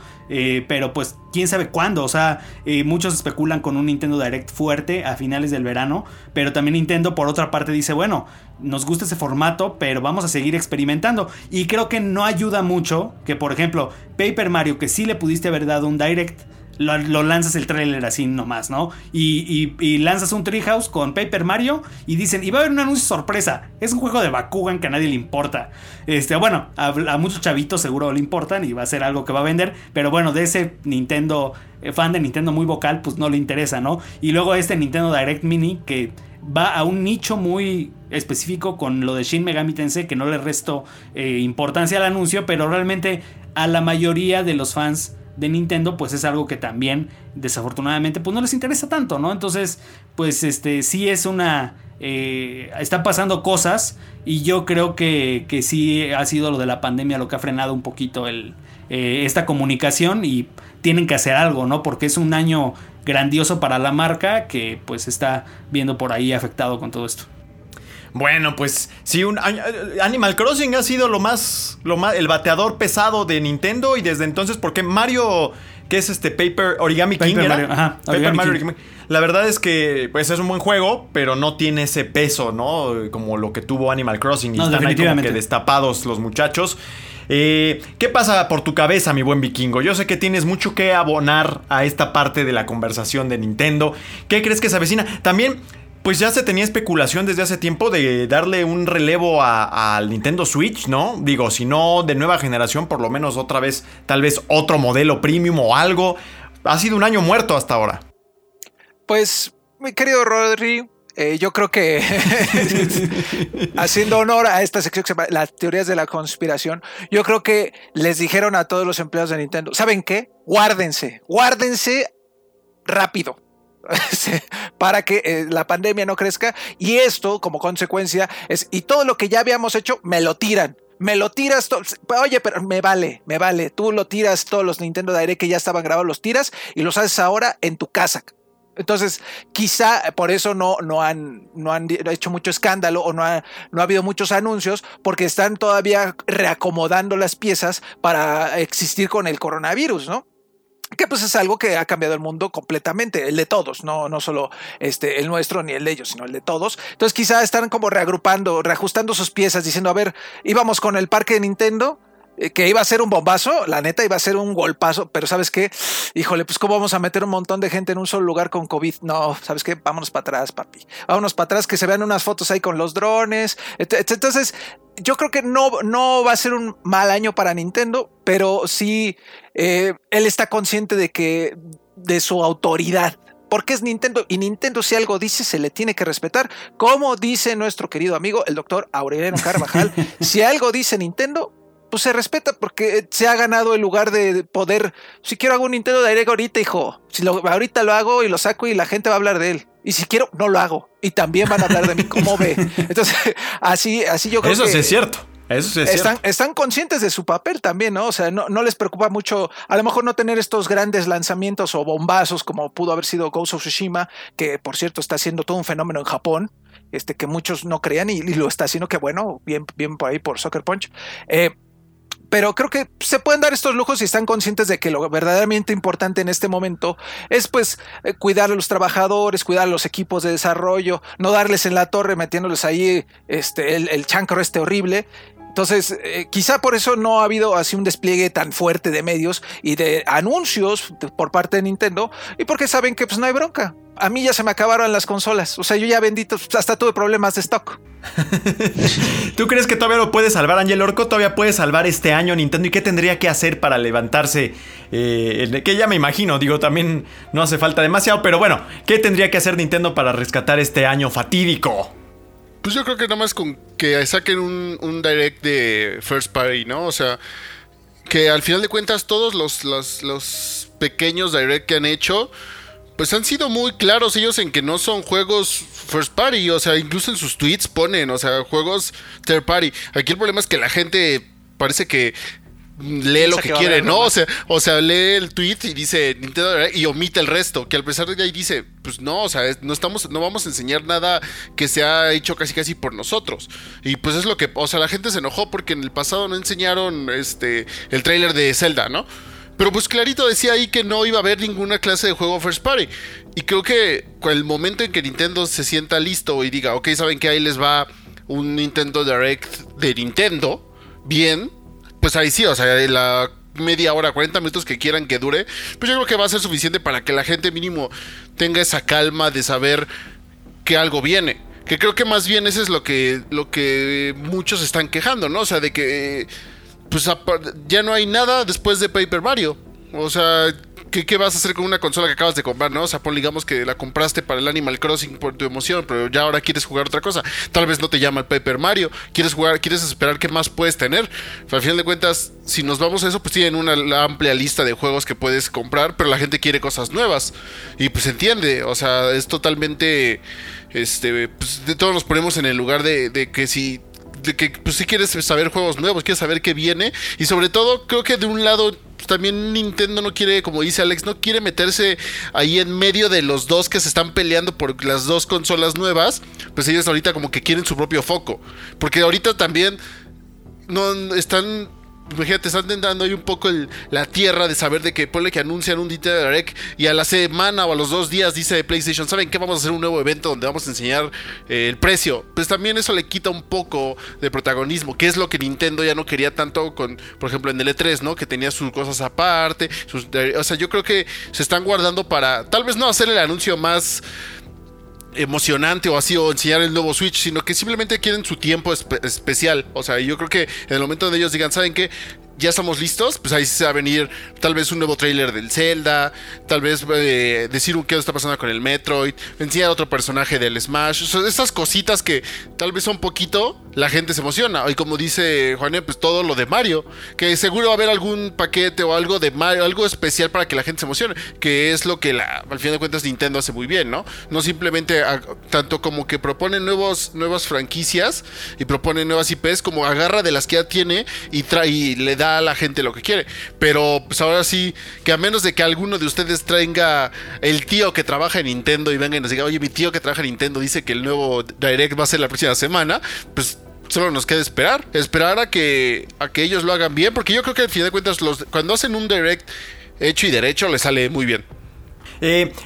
pero pues quién sabe cuándo. O sea, muchos especulan con un Nintendo Direct fuerte a finales del verano, pero también Nintendo por otra parte dice, bueno, nos gusta ese formato, pero vamos a seguir experimentando. Y creo que no ayuda mucho que, por ejemplo, Paper Mario, que sí le pudiste haber dado un Direct, lo lanzas el tráiler así nomás, ¿no? Y lanzas un Treehouse con Paper Mario y dicen, y va a haber un anuncio sorpresa, es un juego de Bakugan que a nadie le importa. Bueno, a muchos chavitos seguro le importan y va a ser algo que va a vender, pero bueno, de ese Nintendo, fan de Nintendo muy vocal, pues no le interesa, ¿no? Y luego este Nintendo Direct Mini que va a un nicho muy específico con lo de Shin Megami Tensei, que no le resto importancia al anuncio, pero realmente a la mayoría de los fans de Nintendo pues es algo que también desafortunadamente pues no les interesa tanto, ¿no? Entonces pues sí es una están pasando cosas y yo creo que sí ha sido lo de la pandemia lo que ha frenado un poquito esta comunicación y tienen que hacer algo, ¿no? Porque es un año grandioso para la marca que pues está viendo por ahí afectado con todo esto. Bueno, pues sí, Animal Crossing ha sido lo más el bateador pesado de Nintendo, y desde entonces, porque Mario, que es Paper Mario Origami King. La verdad es que pues es un buen juego, pero no tiene ese peso, ¿no? Como lo que tuvo Animal Crossing. Y no, están ahí como que destapados los muchachos. ¿Qué pasa por tu cabeza, mi buen vikingo? Yo sé que tienes mucho que abonar a esta parte de la conversación de Nintendo. ¿Qué crees que se avecina? También, pues ya se tenía especulación desde hace tiempo de darle un relevo al Nintendo Switch, ¿no? Digo, si no de nueva generación, por lo menos otra vez, tal vez otro modelo premium o algo. Ha sido un año muerto hasta ahora. Pues, mi querido Rodri, yo creo que haciendo honor a esta sección que se llama las teorías de la conspiración, yo creo que les dijeron a todos los empleados de Nintendo, ¿saben qué? Guárdense rápido para que la pandemia no crezca, y esto como consecuencia es, y todo lo que ya habíamos hecho me lo tiras todo. Oye, pero me vale, tú lo tiras, todos los Nintendo Direct que ya estaban grabados los tiras y los haces ahora en tu casa. Entonces, quizá por eso no han hecho mucho escándalo, o no ha habido muchos anuncios, porque están todavía reacomodando las piezas para existir con el coronavirus, ¿no? Que pues es algo que ha cambiado el mundo completamente, el de todos, no solo el nuestro ni el de ellos, sino el de todos. Entonces quizá están como reagrupando, reajustando sus piezas, diciendo, a ver, íbamos con el parque de Nintendo, que iba a ser un bombazo, la neta, iba a ser un golpazo, pero ¿sabes qué? Híjole, pues ¿cómo vamos a meter un montón de gente en un solo lugar con COVID? No, ¿sabes qué? Vámonos para atrás, papi. Vámonos para atrás, que se vean unas fotos ahí con los drones. Entonces, yo creo que no va a ser un mal año para Nintendo, pero sí, él está consciente de su autoridad. Porque es Nintendo, y Nintendo, si algo dice, se le tiene que respetar, como dice nuestro querido amigo, el doctor Aureliano Carvajal. Si algo dice Nintendo, pues se respeta, porque se ha ganado el lugar de poder. Si quiero hago un Nintendo Direct ahorita, hijo, ahorita lo hago y lo saco y la gente va a hablar de él. Y si quiero, no lo hago. Y también van a hablar de mí, ¿cómo ve? Entonces, así yo creo que... Eso es cierto. Están conscientes de su papel también, ¿no? O sea, no les preocupa mucho, a lo mejor, no tener estos grandes lanzamientos o bombazos como pudo haber sido Ghost of Tsushima, que por cierto está siendo todo un fenómeno en Japón, que muchos no crean, y lo está haciendo, que bueno, bien por ahí por Sucker Punch. Pero creo que se pueden dar estos lujos y están conscientes de que lo verdaderamente importante en este momento es, pues, cuidar a los trabajadores, cuidar a los equipos de desarrollo, no darles en la torre metiéndoles ahí el chancro horrible. Entonces, quizá por eso no ha habido así un despliegue tan fuerte de medios y de anuncios por parte de Nintendo, y porque saben que pues no hay bronca. A mí ya se me acabaron las consolas. O sea, yo ya, bendito, hasta tuve problemas de stock. ¿Tú crees que todavía lo puede salvar, Ángel Orco? ¿Todavía puede salvar este año Nintendo? ¿Y qué tendría que hacer para levantarse? Que ya me imagino, digo, también no hace falta demasiado. Pero bueno, ¿qué tendría que hacer Nintendo para rescatar este año fatídico? Pues yo creo que nada más con que saquen un direct de First Party, ¿no? O sea, que al final de cuentas todos los pequeños direct que han hecho... pues han sido muy claros ellos en que no son juegos first party. O sea, incluso en sus tweets ponen, o sea, juegos third party. Aquí el problema es que la gente parece que lee lo que quiere, ¿no? O sea, lee el tweet y dice Nintendo Direct y omite el resto. Que al pesar de ahí dice, pues no, o sea, no vamos a enseñar nada que se ha hecho casi por nosotros. Y pues es lo que, o sea, la gente se enojó porque en el pasado no enseñaron el tráiler de Zelda, ¿no? Pero pues clarito decía ahí que no iba a haber ninguna clase de juego first party. Y creo que el momento en que Nintendo se sienta listo y diga, ok, saben que ahí les va un Nintendo Direct de Nintendo, bien, pues ahí sí, o sea, la media hora, 40 minutos que quieran que dure, pues yo creo que va a ser suficiente para que la gente mínimo tenga esa calma de saber que algo viene. Que creo que más bien eso es lo que muchos están quejando, ¿no? O sea, de que... pues ya no hay nada después de Paper Mario. O sea, ¿qué vas a hacer con una consola que acabas de comprar, no? O sea, digamos que la compraste para el Animal Crossing por tu emoción, pero ya ahora quieres jugar otra cosa. Tal vez no te llama el Paper Mario. Quieres esperar qué más puedes tener. Al final de cuentas, si nos vamos a eso, pues tienen una amplia lista de juegos que puedes comprar, pero la gente quiere cosas nuevas. Y pues entiende, o sea, es totalmente... pues, de todos nos ponemos en el lugar de que si... de que pues, si quieres saber juegos nuevos, quieres saber qué viene, y sobre todo creo que de un lado también Nintendo no quiere, como dice Alex, no quiere meterse ahí en medio de los dos que se están peleando por las dos consolas nuevas. Pues ellos ahorita como que quieren su propio foco, porque ahorita también no están... Imagínate, están tentando ahí un poco la tierra de saber de que, ponle que anuncian un Nintendo Direct y a la semana o a los 2 días dice PlayStation, ¿saben qué? Vamos a hacer un nuevo evento donde vamos a enseñar el precio. Pues también eso le quita un poco de protagonismo, que es lo que Nintendo ya no quería tanto con, por ejemplo, en el E3, ¿no? Que tenía sus cosas aparte, o sea, yo creo que se están guardando para, tal vez no hacer el anuncio más emocionante o así, o enseñar el nuevo Switch, sino que simplemente quieren su tiempo especial. O sea, yo creo que en el momento donde ellos digan, ¿saben qué? Ya estamos listos, pues ahí se va a venir tal vez un nuevo trailer del Zelda, tal vez decir qué está pasando con el Metroid, enseñar otro personaje del Smash. O sea, estas cositas que tal vez son poquito, la gente se emociona. Y como dice Juané, pues todo lo de Mario, que seguro va a haber algún paquete o algo de Mario, algo especial para que la gente se emocione, que es lo que al fin de cuentas Nintendo hace muy bien, ¿no? No simplemente tanto como que proponen nuevas franquicias y proponen nuevas IPs, como agarra de las que ya tiene y le da a la gente lo que quiere. Pero pues ahora sí, que a menos de que alguno de ustedes traiga el tío que trabaja en Nintendo y venga y nos diga, oye, mi tío que trabaja en Nintendo dice que el nuevo Direct va a ser la próxima semana, pues solo nos queda esperar a que ellos lo hagan bien, porque yo creo que al final de cuentas cuando hacen un Direct hecho y derecho les sale muy bien.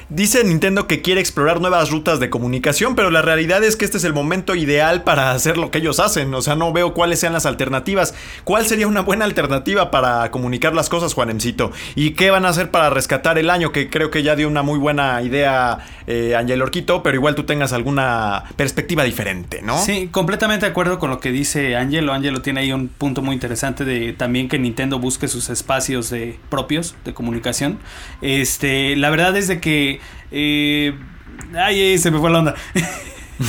Dice Nintendo que quiere explorar nuevas rutas de comunicación, pero la realidad es que este es el momento ideal para hacer lo que ellos hacen. O sea, no veo cuáles sean las alternativas. ¿Cuál sería una buena alternativa para comunicar las cosas, Juanemcito? ¿Y qué van a hacer para rescatar el año? Que creo que ya dio una muy buena idea Ángel Orquito, pero igual tú tengas alguna perspectiva diferente, ¿no? Sí, completamente de acuerdo con lo que dice Ángelo. Ángelo tiene ahí un punto muy interesante de también que Nintendo busque sus espacios propios de comunicación. La verdad es de que se me fue la onda. Es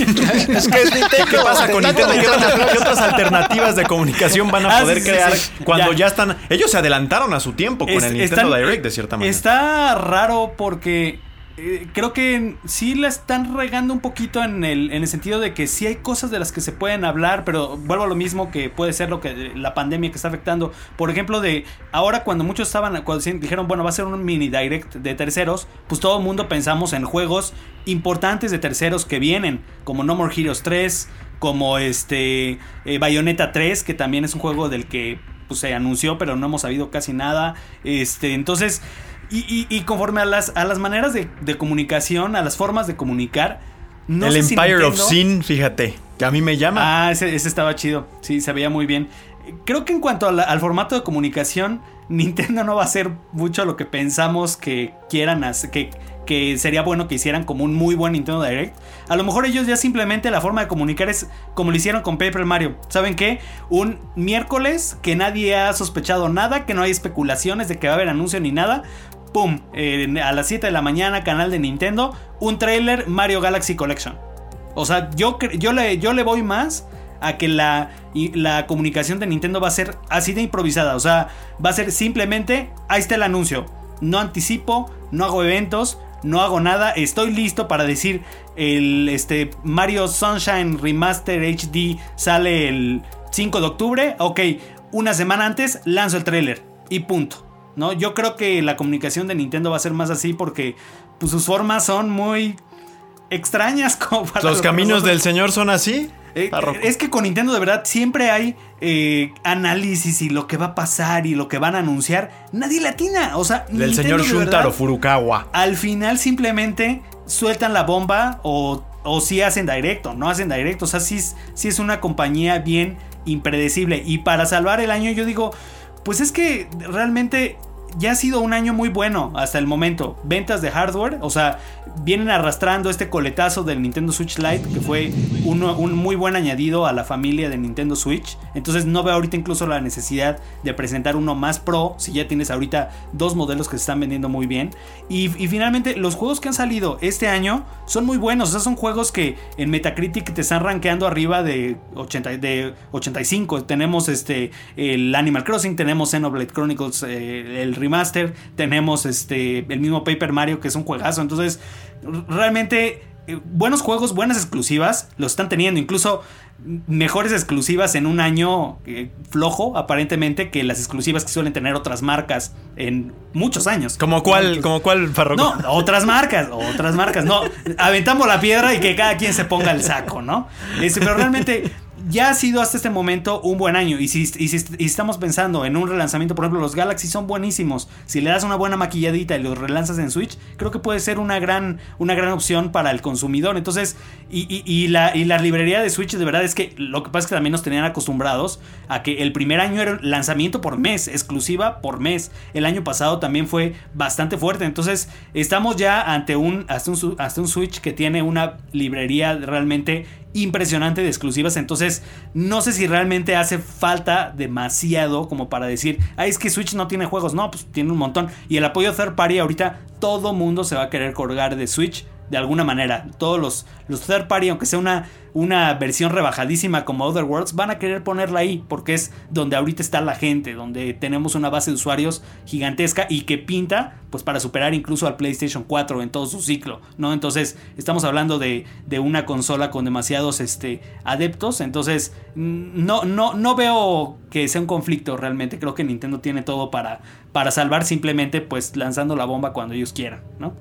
que es Nintendo. ¿Qué pasa con Nintendo? ¿Qué otras alternativas de comunicación van a poder crear? Sí. Cuando ya están, ellos se adelantaron a su tiempo con el Nintendo Direct de cierta manera. Está raro porque creo que sí la están regando un poquito en el sentido de que sí hay cosas de las que se pueden hablar, pero vuelvo a lo mismo, que puede ser lo que la pandemia que está afectando. Por ejemplo, de ahora cuando muchos cuando dijeron, bueno, va a ser un mini direct de terceros, pues todo el mundo pensamos en juegos importantes de terceros que vienen, como No More Heroes 3, como Bayonetta 3, que también es un juego del que pues, se anunció, pero no hemos sabido casi nada. Entonces... Y conforme a las maneras de comunicación, a las formas de comunicar, no el sé Empire si of Sin, fíjate, que a mí me llama. Ese estaba chido, sí, se veía muy bien. Creo que en cuanto al formato de comunicación, Nintendo no va a hacer mucho lo que pensamos que quieran hacer, que sería bueno que hicieran como un muy buen Nintendo Direct. A lo mejor ellos ya simplemente la forma de comunicar es como lo hicieron con Paper Mario. ¿Saben qué? Un miércoles que nadie ha sospechado nada, que no hay especulaciones de que va a haber anuncio ni nada. ¡Pum! A las 7 de la mañana, canal de Nintendo, un trailer Mario Galaxy Collection. O sea, yo le voy más a que la comunicación de Nintendo va a ser así de improvisada. O sea, va a ser simplemente, ahí está el anuncio. No anticipo, no hago eventos, no hago nada. Estoy listo para decir, Mario Sunshine Remaster HD sale el 5 de octubre. Ok, una semana antes lanzo el trailer y punto. ¿No? Yo creo que la comunicación de Nintendo va a ser más así porque pues, sus formas son muy extrañas. Como para los caminos del Señor son así. Es que con Nintendo de verdad siempre hay análisis y lo que va a pasar y lo que van a anunciar. Nadie latina. O sea, del Nintendo, señor Shuntaro Furukawa. Al final simplemente sueltan la bomba o si hacen directo, no hacen directo. O sea, sí es una compañía bien impredecible. Y para salvar el año yo digo... Pues es que realmente ya ha sido un año muy bueno hasta el momento. Ventas de hardware, o sea, vienen arrastrando este coletazo del Nintendo Switch Lite, que fue un muy buen añadido a la familia de Nintendo Switch. Entonces no veo ahorita incluso la necesidad de presentar uno más pro, si ya tienes ahorita dos modelos que se están vendiendo muy bien. Y finalmente, los juegos que han salido este año son muy buenos. O sea, son juegos que en Metacritic te están rankeando arriba de 85. Tenemos el Animal Crossing, tenemos Xenoblade Chronicles, el Remaster, tenemos el mismo Paper Mario, que es un juegazo. Entonces, realmente buenos juegos, buenas exclusivas, los están teniendo, incluso mejores exclusivas en un año flojo, aparentemente, que las exclusivas que suelen tener otras marcas en muchos años. ¿Como cuál, Farroco? No, otras marcas, no, aventamos la piedra y que cada quien se ponga el saco, ¿no? Pero realmente ya ha sido hasta este momento un buen año. Y si estamos pensando en un relanzamiento, por ejemplo, los Galaxy son buenísimos. Si le das una buena maquilladita y los relanzas en Switch, creo que puede ser una gran opción para el consumidor. Entonces, y la librería de Switch, de verdad es que lo que pasa es que también nos tenían acostumbrados a que el primer año era lanzamiento por mes, exclusiva por mes. El año pasado también fue bastante fuerte. Entonces, estamos ya ante un Switch que tiene una librería realmente impresionante de exclusivas. Entonces no sé si realmente hace falta demasiado como para decir, es que Switch no tiene juegos. No, pues tiene un montón, y el apoyo third party ahorita todo mundo se va a querer colgar de Switch de alguna manera. Todos los third party, aunque sea una versión rebajadísima como Other Worlds, van a querer ponerla ahí porque es donde ahorita está la gente, donde tenemos una base de usuarios gigantesca y que pinta pues para superar incluso al PlayStation 4 en todo su ciclo, ¿no? Entonces estamos hablando de una consola con demasiados adeptos. Entonces no veo que sea un conflicto realmente. Creo que Nintendo tiene todo para salvar, simplemente pues lanzando la bomba cuando ellos quieran, ¿no?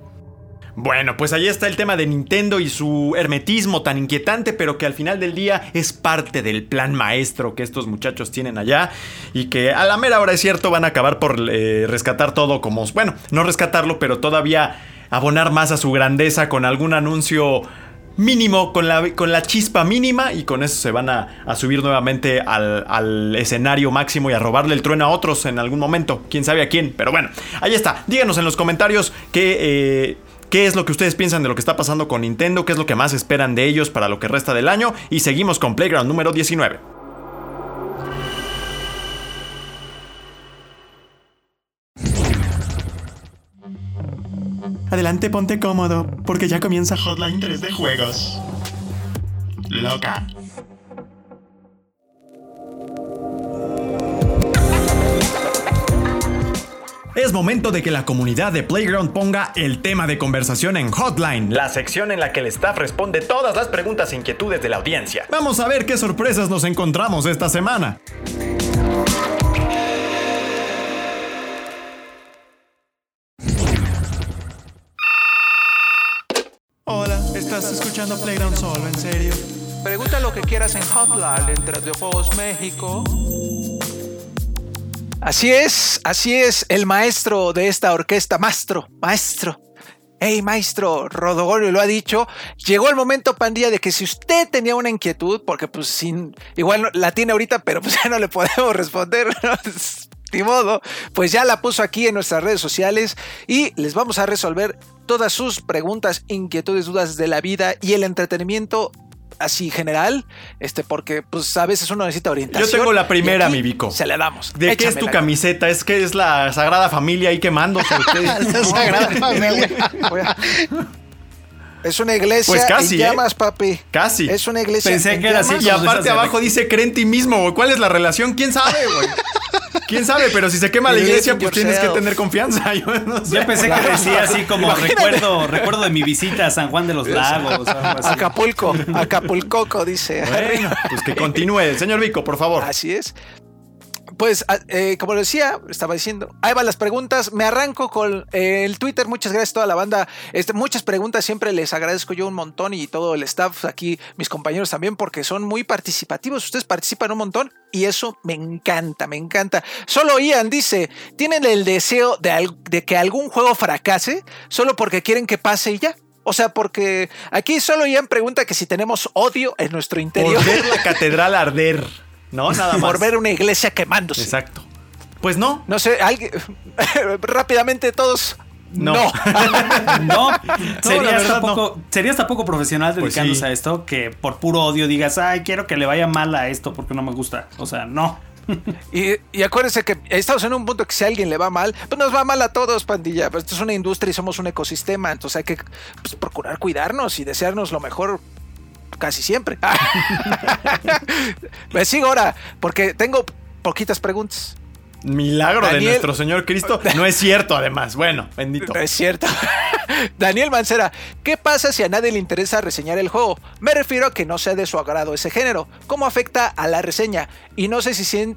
Bueno, pues ahí está el tema de Nintendo y su hermetismo tan inquietante, pero que al final del día es parte del plan maestro que estos muchachos tienen allá, y que a la mera hora, es cierto, van a acabar por rescatar todo, como, bueno, no rescatarlo, pero todavía abonar más a su grandeza con algún anuncio mínimo, con la chispa mínima, y con eso se van a subir nuevamente al escenario máximo y a robarle el trueno a otros en algún momento, quién sabe a quién, pero bueno, ahí está. Díganos en los comentarios ¿qué es lo que ustedes piensan de lo que está pasando con Nintendo? ¿Qué es lo que más esperan de ellos para lo que resta del año? Y seguimos con Playground número 19. Adelante, ponte cómodo, porque ya comienza Hotline 3 de Juegos. Loca. Es momento de que la comunidad de Playground ponga el tema de conversación en Hotline, la sección en la que el staff responde todas las preguntas e inquietudes de la audiencia. Vamos a ver qué sorpresas nos encontramos esta semana. Hola, ¿estás escuchando Playground solo? ¿En serio? Pregunta lo que quieras en Hotline en 3D Juegos México. Así es, el maestro de esta orquesta, maestro, Rodogorio lo ha dicho. Llegó el momento, pandilla, de que si usted tenía una inquietud, porque pues igual la tiene ahorita, pero pues ya no le podemos responder, ¿no? Ni modo, pues ya la puso aquí en nuestras redes sociales y les vamos a resolver todas sus preguntas, inquietudes, dudas de la vida y el entretenimiento así general, porque pues a veces uno necesita orientación. Yo tengo la primera, mi Vico. Se la damos. ¿De qué es tu camiseta? Es que es la Sagrada Familia ahí quemándose. La Sagrada Familia. Es una iglesia, pues casi, en llamas, papi. Casi. Es una iglesia. Pensé que era así. Y aparte abajo dice, cree en ti mismo, güey. ¿Cuál es la relación? ¿Quién sabe, güey? ¿Quién sabe? Pero si se quema la iglesia, pues tienes que tener confianza. Yo no sé. Ya pensé que decía así como, recuerdo de mi visita a San Juan de los Lagos. Acapulco, dice. Bueno, pues que continúe. Señor Vico, por favor. Así es. Pues, como estaba diciendo, ahí van las preguntas. Me arranco con el Twitter. Muchas gracias a toda la banda. Muchas preguntas, siempre les agradezco yo un montón, y todo el staff aquí, mis compañeros también, porque son muy participativos. Ustedes participan un montón y eso me encanta. Solo Ian dice, ¿tienen el deseo de que algún juego fracase solo porque quieren que pase y ya? O sea, porque aquí solo Ian pregunta que si tenemos odio en nuestro interior. Por ver la catedral arder. No, nada más. Por ver una iglesia quemándose. Exacto. Pues no. No sé, alguien. Rápidamente todos. No. No. Sería hasta poco profesional dedicándose pues sí. A esto, que por puro odio digas, quiero que le vaya mal a esto porque no me gusta. O sea, no. Y acuérdense que estamos en un punto que si a alguien le va mal, pues nos va mal a todos, pandilla. Pues esto es una industria y somos un ecosistema. Entonces hay que procurar cuidarnos y desearnos lo mejor. Casi siempre. Me sigo ahora, porque tengo poquitas preguntas. Milagro Daniel, de nuestro Señor Cristo. No es cierto, además. Bueno, bendito. No es cierto. Daniel Mancera, ¿qué pasa si a nadie le interesa reseñar el juego? Me refiero a que no sea de su agrado ese género. ¿Cómo afecta a la reseña? Y no sé si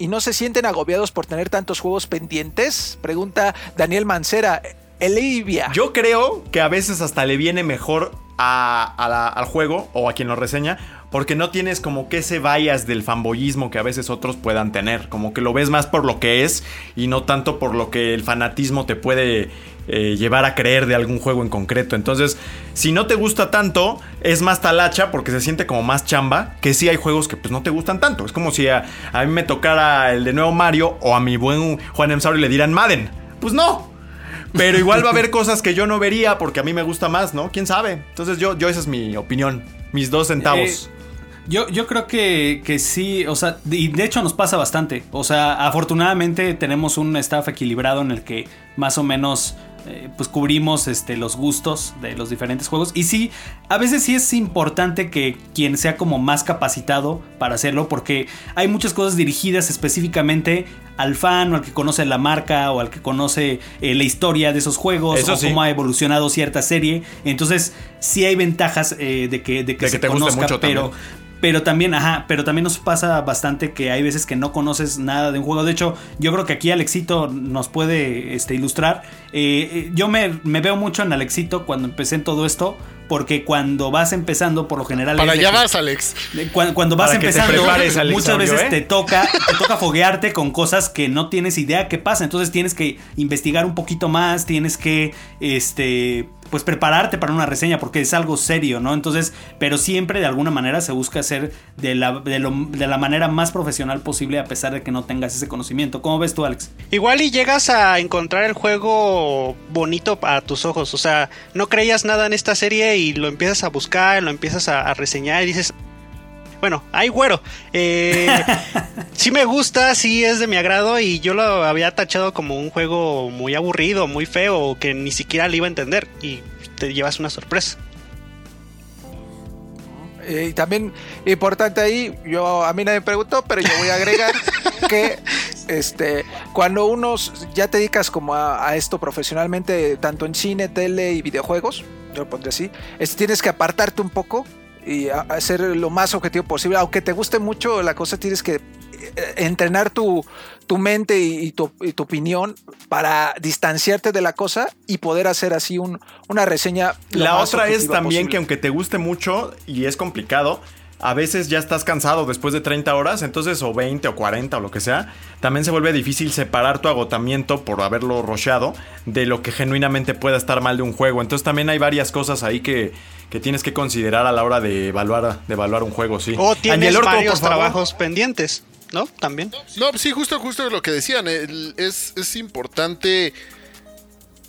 ¿Y no se sienten agobiados por tener tantos juegos pendientes? Pregunta Daniel Mancera. Elivia. Yo creo que a veces hasta le viene mejor al juego o a quien lo reseña, porque no tienes como que ese bias del fanboyismo que a veces otros puedan tener. Como que lo ves más por lo que es y no tanto por lo que el fanatismo te puede llevar a creer de algún juego en concreto. Entonces, si no te gusta tanto, es más talacha porque se siente como más chamba, que sí hay juegos que pues no te gustan tanto. Es como si a mí me tocara el de nuevo Mario o a mi buen Juan Emsauri le dieran Madden. Pues no. Pero igual va a haber cosas que yo no vería porque a mí me gusta más, ¿no? ¿Quién sabe? Entonces yo esa es mi opinión. Mis 2 centavos. Yo creo que sí, o sea, y de hecho nos pasa bastante. O sea, afortunadamente tenemos un staff equilibrado en el que más o menos pues cubrimos los gustos de los diferentes juegos. Y sí, a veces sí es importante que quien sea como más capacitado para hacerlo, porque hay muchas cosas dirigidas específicamente al fan o al que conoce la marca o al que conoce la historia de esos juegos. Eso o sí. Cómo ha evolucionado cierta serie. Entonces sí hay ventajas de que se te conozca, guste mucho, pero también nos pasa bastante que hay veces que no conoces nada de un juego. De hecho, yo creo que aquí Alexito nos puede ilustrar. Yo me veo mucho en Alexito cuando empecé en todo esto, porque cuando vas empezando, por lo general... Para allá vas, Alex. Cuando vas empezando, muchas veces te toca foguearte con cosas que no tienes idea que pasa. Entonces tienes que investigar un poquito más, tienes que... pues prepararte para una reseña porque es algo serio, ¿no? Entonces, pero siempre de alguna manera se busca hacer de la manera más profesional posible a pesar de que no tengas ese conocimiento. ¿Cómo ves tú, Alex? Igual y llegas a encontrar el juego bonito a tus ojos, o sea, no creías nada en esta serie y lo empiezas a buscar, lo empiezas a reseñar y dices... Bueno, ay güero, sí me gusta, sí es de mi agrado y yo lo había tachado como un juego muy aburrido, muy feo, que ni siquiera le iba a entender y te llevas una sorpresa. Y también importante ahí, a mí nadie me preguntó, pero yo voy a agregar que cuando uno ya te dedicas como a esto profesionalmente, tanto en cine, tele y videojuegos, yo lo pondré así, tienes que apartarte un poco y hacer lo más objetivo posible. Aunque te guste mucho la cosa, tienes que entrenar tu mente y tu opinión para distanciarte de la cosa y poder hacer así una reseña. La otra es también posible. Que aunque te guste mucho y es complicado, a veces ya estás cansado después de 30 horas, entonces o 20 o 40 o lo que sea, también se vuelve difícil separar tu agotamiento por haberlo rusheado de lo que genuinamente pueda estar mal de un juego. Entonces también hay varias cosas ahí que tienes que considerar a la hora de evaluar un juego, sí. O tienes Orco, varios trabajos pendientes, ¿no? También. No, sí, justo lo que decían, es importante...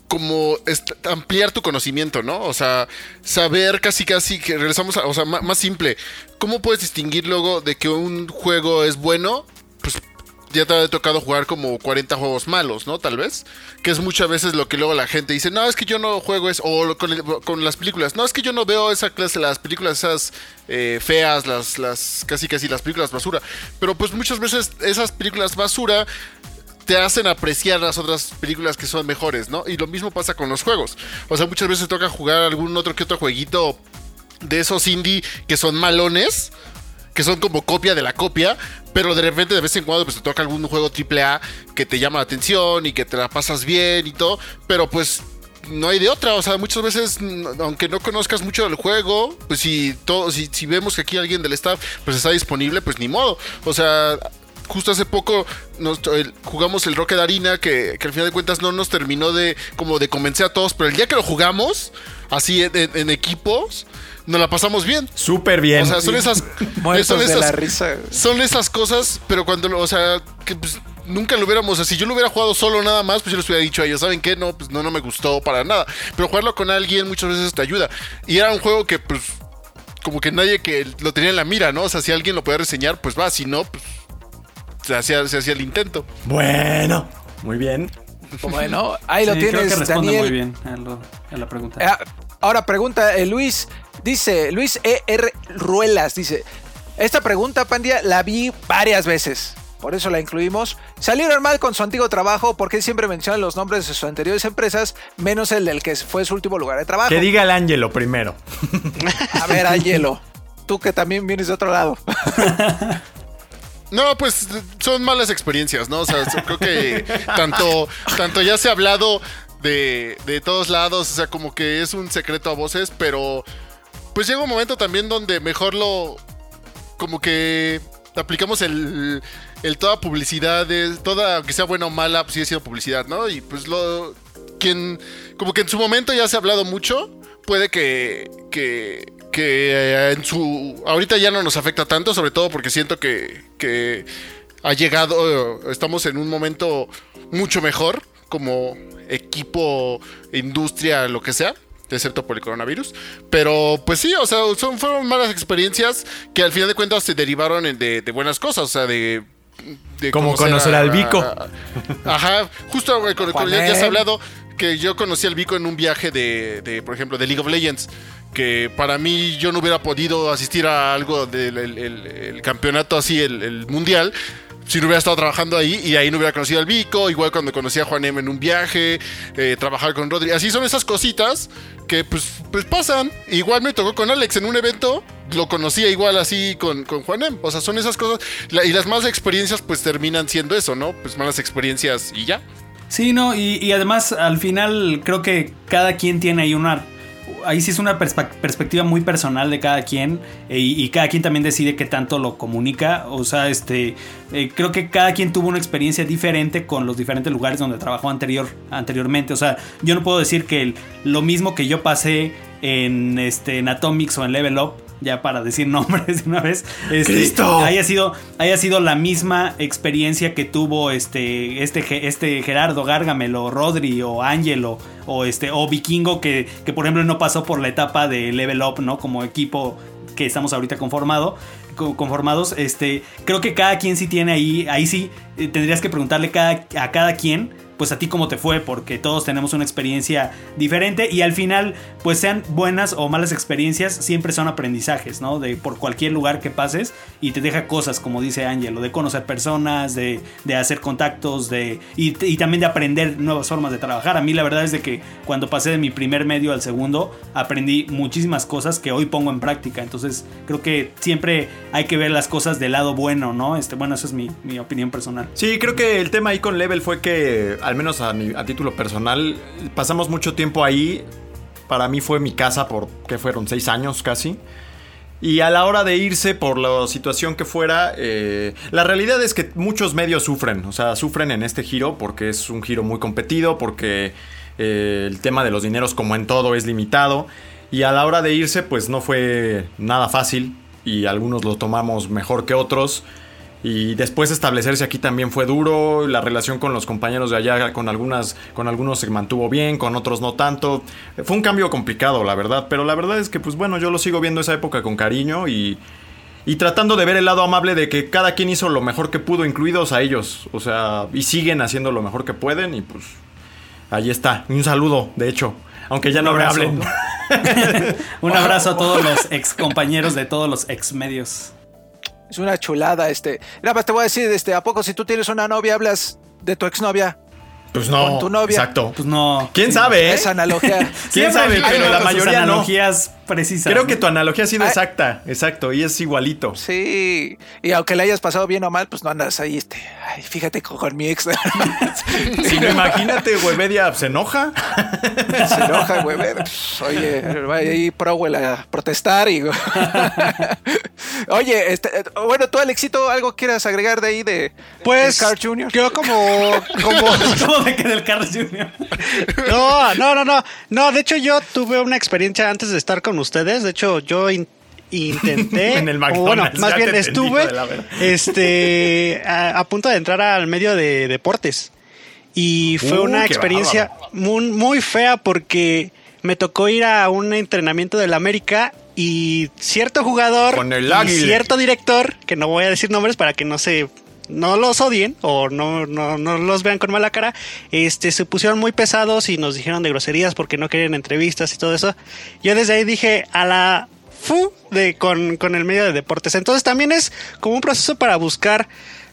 como ampliar tu conocimiento, ¿no? O sea, saber casi que regresamos a... O sea, más simple. ¿Cómo puedes distinguir luego de que un juego es bueno? Pues ya te ha tocado jugar como 40 juegos malos, ¿no? Tal vez. Que es muchas veces lo que luego la gente dice, no, es que yo no juego eso. O con las películas. No, es que yo no veo esa clase, las películas esas feas, las casi las películas basura. Pero pues muchas veces esas películas basura... te hacen apreciar las otras películas que son mejores, ¿no? Y lo mismo pasa con los juegos. O sea, muchas veces toca jugar algún otro que otro jueguito de esos indie que son malones, que son como copia de la copia, pero de repente de vez en cuando pues te toca algún juego AAA que te llama la atención y que te la pasas bien y todo, pero pues no hay de otra. O sea, muchas veces, aunque no conozcas mucho del juego, pues si vemos que aquí alguien del staff pues está disponible, pues ni modo. O sea... Justo hace poco jugamos el Rocket Arena, que al final de cuentas no nos terminó de convencer a todos, pero el día que lo jugamos, así en equipos, nos la pasamos bien. Súper bien. O sea, son esas... Muertos de la risa. Son esas cosas, pero cuando... O sea, que pues, nunca lo hubiéramos... O sea, si yo lo hubiera jugado solo nada más, pues yo les hubiera dicho a ellos, ¿saben qué? No, pues no me gustó para nada. Pero jugarlo con alguien muchas veces te ayuda. Y era un juego que, pues, como que nadie que lo tenía en la mira, ¿no? O sea, si alguien lo podía reseñar, pues va. Si no, pues... Se hacía el intento. Bueno, muy bien. Bueno, ahí lo tienes, creo que responde Daniel. Muy bien a la pregunta. Ahora pregunta Luis. Dice, Luis E.R. Ruelas dice, esta pregunta, Pandia, la vi varias veces. por eso la incluimos, salieron mal con su antiguo trabajo porque siempre mencionan los nombres de sus anteriores empresas, menos el del que fue su último lugar de trabajo. Que diga el Ángelo primero. A ver, Ángelo, tú que también vienes de otro lado. No, pues son malas experiencias, ¿no? O sea, creo que tanto ya se ha hablado de todos lados, o sea, como que es un secreto a voces, pero pues llega un momento también donde mejor lo... como que aplicamos el toda publicidad, toda, aunque sea buena o mala, pues sigue siendo publicidad, ¿no? Y pues como que en su momento ya se ha hablado mucho, puede que en su... ahorita ya no nos afecta tanto, sobre todo porque siento que ha llegado, estamos en un momento mucho mejor como equipo, industria, lo que sea, excepto por el coronavirus, pero pues sí, o sea, fueron malas experiencias que al final de cuentas se derivaron de buenas cosas, o sea, de como conocer al Vico. Ajá, justo con ya has hablado que yo conocí al Vico en un viaje de, por ejemplo, de League of Legends, que para mí yo no hubiera podido asistir a algo del el campeonato así, el mundial, si no hubiera estado trabajando ahí, y ahí no hubiera conocido al Vico, igual cuando conocí a Juan M en un viaje, trabajar con Rodri, así son esas cositas que pues pasan. Igual me tocó con Alex en un evento, lo conocía igual así con Juan M, o sea, son esas cosas, y las malas experiencias pues terminan siendo eso, ¿no? Pues malas experiencias y ya. Sí, no, y además al final creo que cada quien tiene ahí ahí sí es una perspectiva muy personal de cada quien, y cada quien también decide qué tanto lo comunica. O sea, creo que cada quien tuvo una experiencia diferente con los diferentes lugares donde trabajó anteriormente. O sea, yo no puedo decir que lo mismo que yo pasé en Atomics o en Level Up, ya para decir nombres de una vez, haya sido la misma experiencia que tuvo este Gerardo, Gargamelo, Rodri o Ángelo o Vikingo, que por ejemplo no pasó por la etapa de Level Up, ¿no? Como equipo que estamos ahorita conformados. Creo que cada quien sí tiene ahí sí tendrías que preguntarle a cada quien, pues a ti cómo te fue, porque todos tenemos una experiencia diferente, y al final, pues sean buenas o malas experiencias, siempre son aprendizajes, ¿no? De por cualquier lugar que pases, y te deja cosas, como dice Ángelo, de conocer personas, de hacer contactos, y también de aprender nuevas formas de trabajar. A mí la verdad es de que cuando pasé de mi primer medio al segundo, aprendí muchísimas cosas que hoy pongo en práctica. Entonces creo que siempre hay que ver las cosas del lado bueno, ¿no? Bueno, esa es mi opinión personal. Sí, creo que el tema ahí con Level fue que, al menos a título personal, pasamos mucho tiempo ahí. Para mí fue mi casa porque fueron 6 años casi. Y a la hora de irse, por la situación que fuera, la realidad es que muchos medios sufren. O sea, sufren en este giro porque es un giro muy competido, porque el tema de los dineros, como en todo, es limitado. Y a la hora de irse, pues no fue nada fácil. Y algunos lo tomamos mejor que otros. Y después establecerse aquí también fue duro. La relación con los compañeros de allá, con algunos se mantuvo bien, con otros no tanto. Fue un cambio complicado, la verdad. Pero la verdad es que, pues bueno, yo lo sigo viendo esa época con cariño y tratando de ver el lado amable de que cada quien hizo lo mejor que pudo, incluidos a ellos. O sea, y siguen haciendo lo mejor que pueden y pues ahí está. Un saludo, de hecho. Aunque ya no me hablen. Un abrazo a todos los ex compañeros de todos los ex medios. Es una chulada. Nada más te voy a decir, ¿a poco si tú tienes una novia hablas de tu exnovia? Pues no. Con tu novia. Exacto. Pues no. ¿Quién sabe? Esa analogía. ¿Quién sabe? Pero la mayoría no. Analogías precisas. Creo que tu analogía ha sido exacta. Exacto. Y es igualito. Sí. Y aunque la hayas pasado bien o mal, pues no andas ahí. Ay, fíjate con mi ex. Si no, imagínate, güey, media se enoja. Se enoja, güey. Oye, vaya ahí pro, güey, a protestar. Y... Oye, bueno, tú, Alexito, ¿algo quieras agregar de ahí de pues Carl Jr.? Yo como de que del Carl Jr. No, de hecho yo tuve una experiencia antes de estar con ustedes. De hecho, yo intenté en el McDonald's, bueno, más bien estuve a punto de entrar al medio de deportes. Y fue una experiencia muy, muy fea porque me tocó ir a un entrenamiento del América. Y cierto jugador y cierto director, que no voy a decir nombres para que no los odien o no los vean con mala cara, se pusieron muy pesados y nos dijeron de groserías porque no querían entrevistas y todo eso. Yo desde ahí dije a la con el medio de deportes. Entonces también es como un proceso para buscar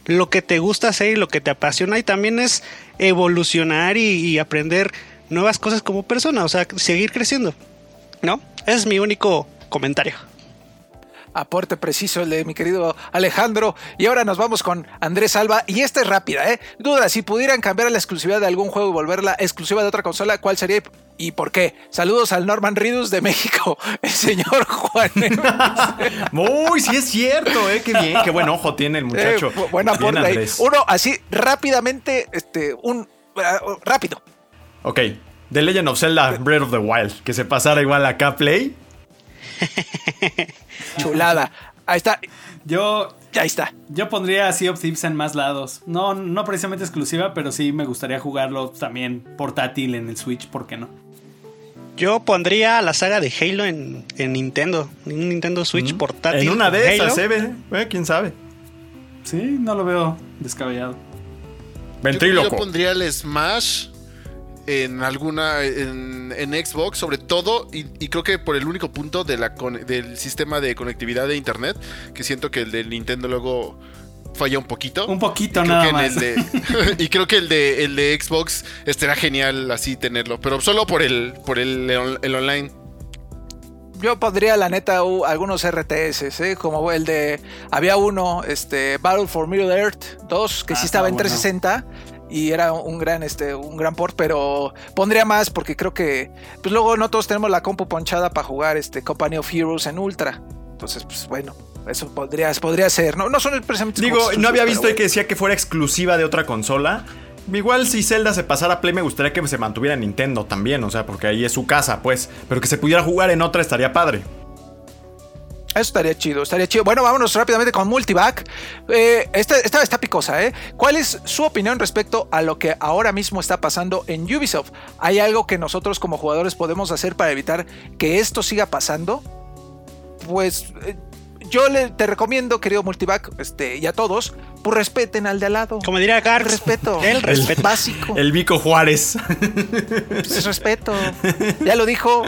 lo que te gusta hacer y lo que te apasiona, y también es evolucionar y aprender nuevas cosas como persona, o sea, seguir creciendo, ¿no? Ese es mi único comentario. Aporte preciso el de mi querido Alejandro. Y ahora nos vamos con Andrés Alba. Y esta es rápida, ¿eh? Duda, si pudieran cambiar la exclusividad de algún juego y volverla exclusiva de otra consola, ¿cuál sería y por qué? Saludos al Norman Ridus de México, el señor Juan. Uy, sí es cierto, ¿eh? Qué bien, qué buen ojo tiene el muchacho. Buen aporte ahí. Uno, así, rápidamente, rápido. Ok, The Legend of Zelda Breath of the Wild, que se pasara igual acá a Play. Chulada. Ahí está. Yo pondría Sea of Thieves en más lados. No precisamente exclusiva, pero sí me gustaría jugarlo también portátil en el Switch, ¿por qué no? Yo pondría la saga de Halo en Nintendo, en Nintendo Switch portátil. En una de esas, quién sabe. Sí, no lo veo descabellado. Ventríloco. Yo pondría el Smash en alguna, en Xbox sobre todo, y creo que por el único punto de del sistema de conectividad de internet, que siento que el de Nintendo luego falla un poquito nada más. Y creo que el de Xbox estará genial así tenerlo, pero solo por el online. Yo pondría la neta algunos RTS, ¿eh? Como el de, había uno, Battle for Middle Earth 2, que sí estaba en 360, y era un gran port, pero pondría más porque creo que pues luego no todos tenemos la compu ponchada para jugar Company of Heroes en ultra. Entonces, pues bueno, eso podría ser. No son precisamente. Digo, no había visto que decía que fuera exclusiva de otra consola. Igual si Zelda se pasara a Play, me gustaría que se mantuviera en Nintendo también, o sea, porque ahí es su casa, pues, pero que se pudiera jugar en otra estaría padre. Eso estaría chido. Bueno, vámonos rápidamente con Multivac. Esta está picosa, ¿eh? ¿Cuál es su opinión respecto a lo que ahora mismo está pasando en Ubisoft? ¿Hay algo que nosotros como jugadores podemos hacer para evitar que esto siga pasando? Pues yo te recomiendo, querido Multivac, y a todos, pues respeten al de al lado. Como diría Garth, respeto. El respeto básico. El Vico Juárez. Pues respeto. Ya lo dijo.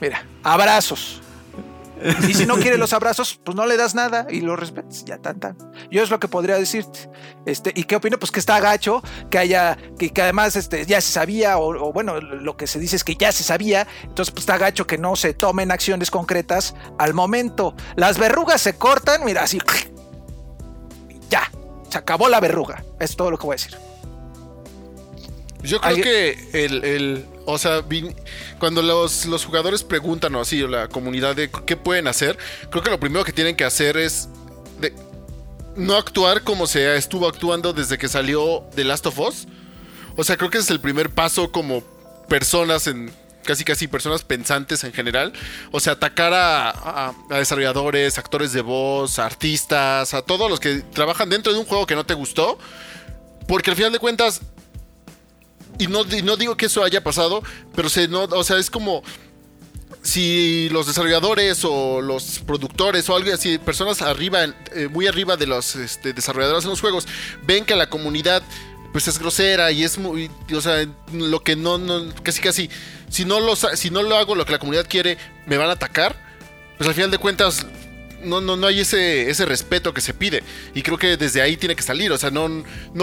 Mira, abrazos. Y si no quiere los abrazos, pues no le das nada y lo respetas, ya tan. Yo es lo que podría decirte. ¿Y qué opino? Pues que está gacho, que haya, que además ya se sabía, o bueno, lo que se dice es que ya se sabía, entonces pues está gacho que no se tomen acciones concretas al momento. Las verrugas se cortan, mira, así. Ya, se acabó la verruga. Es todo lo que voy a decir. Yo creo que o sea, cuando los jugadores preguntan, o así, o la comunidad de qué pueden hacer, creo que lo primero que tienen que hacer es no actuar como se estuvo actuando desde que salió The Last of Us. O sea, creo que ese es el primer paso como personas casi personas pensantes en general. O sea, atacar a desarrolladores, actores de voz, artistas, a todos los que trabajan dentro de un juego que no te gustó. Porque al final de cuentas, y no digo que eso haya pasado, pero o sea, es como si los desarrolladores o los productores o algo así, personas arriba, muy arriba de los desarrolladores en los juegos, ven que la comunidad pues es grosera y es muy, o sea, lo que no casi si no lo hago lo que la comunidad quiere, me van a atacar, pues al final de cuentas no hay ese respeto que se pide, y creo que desde ahí tiene que salir. O sea, no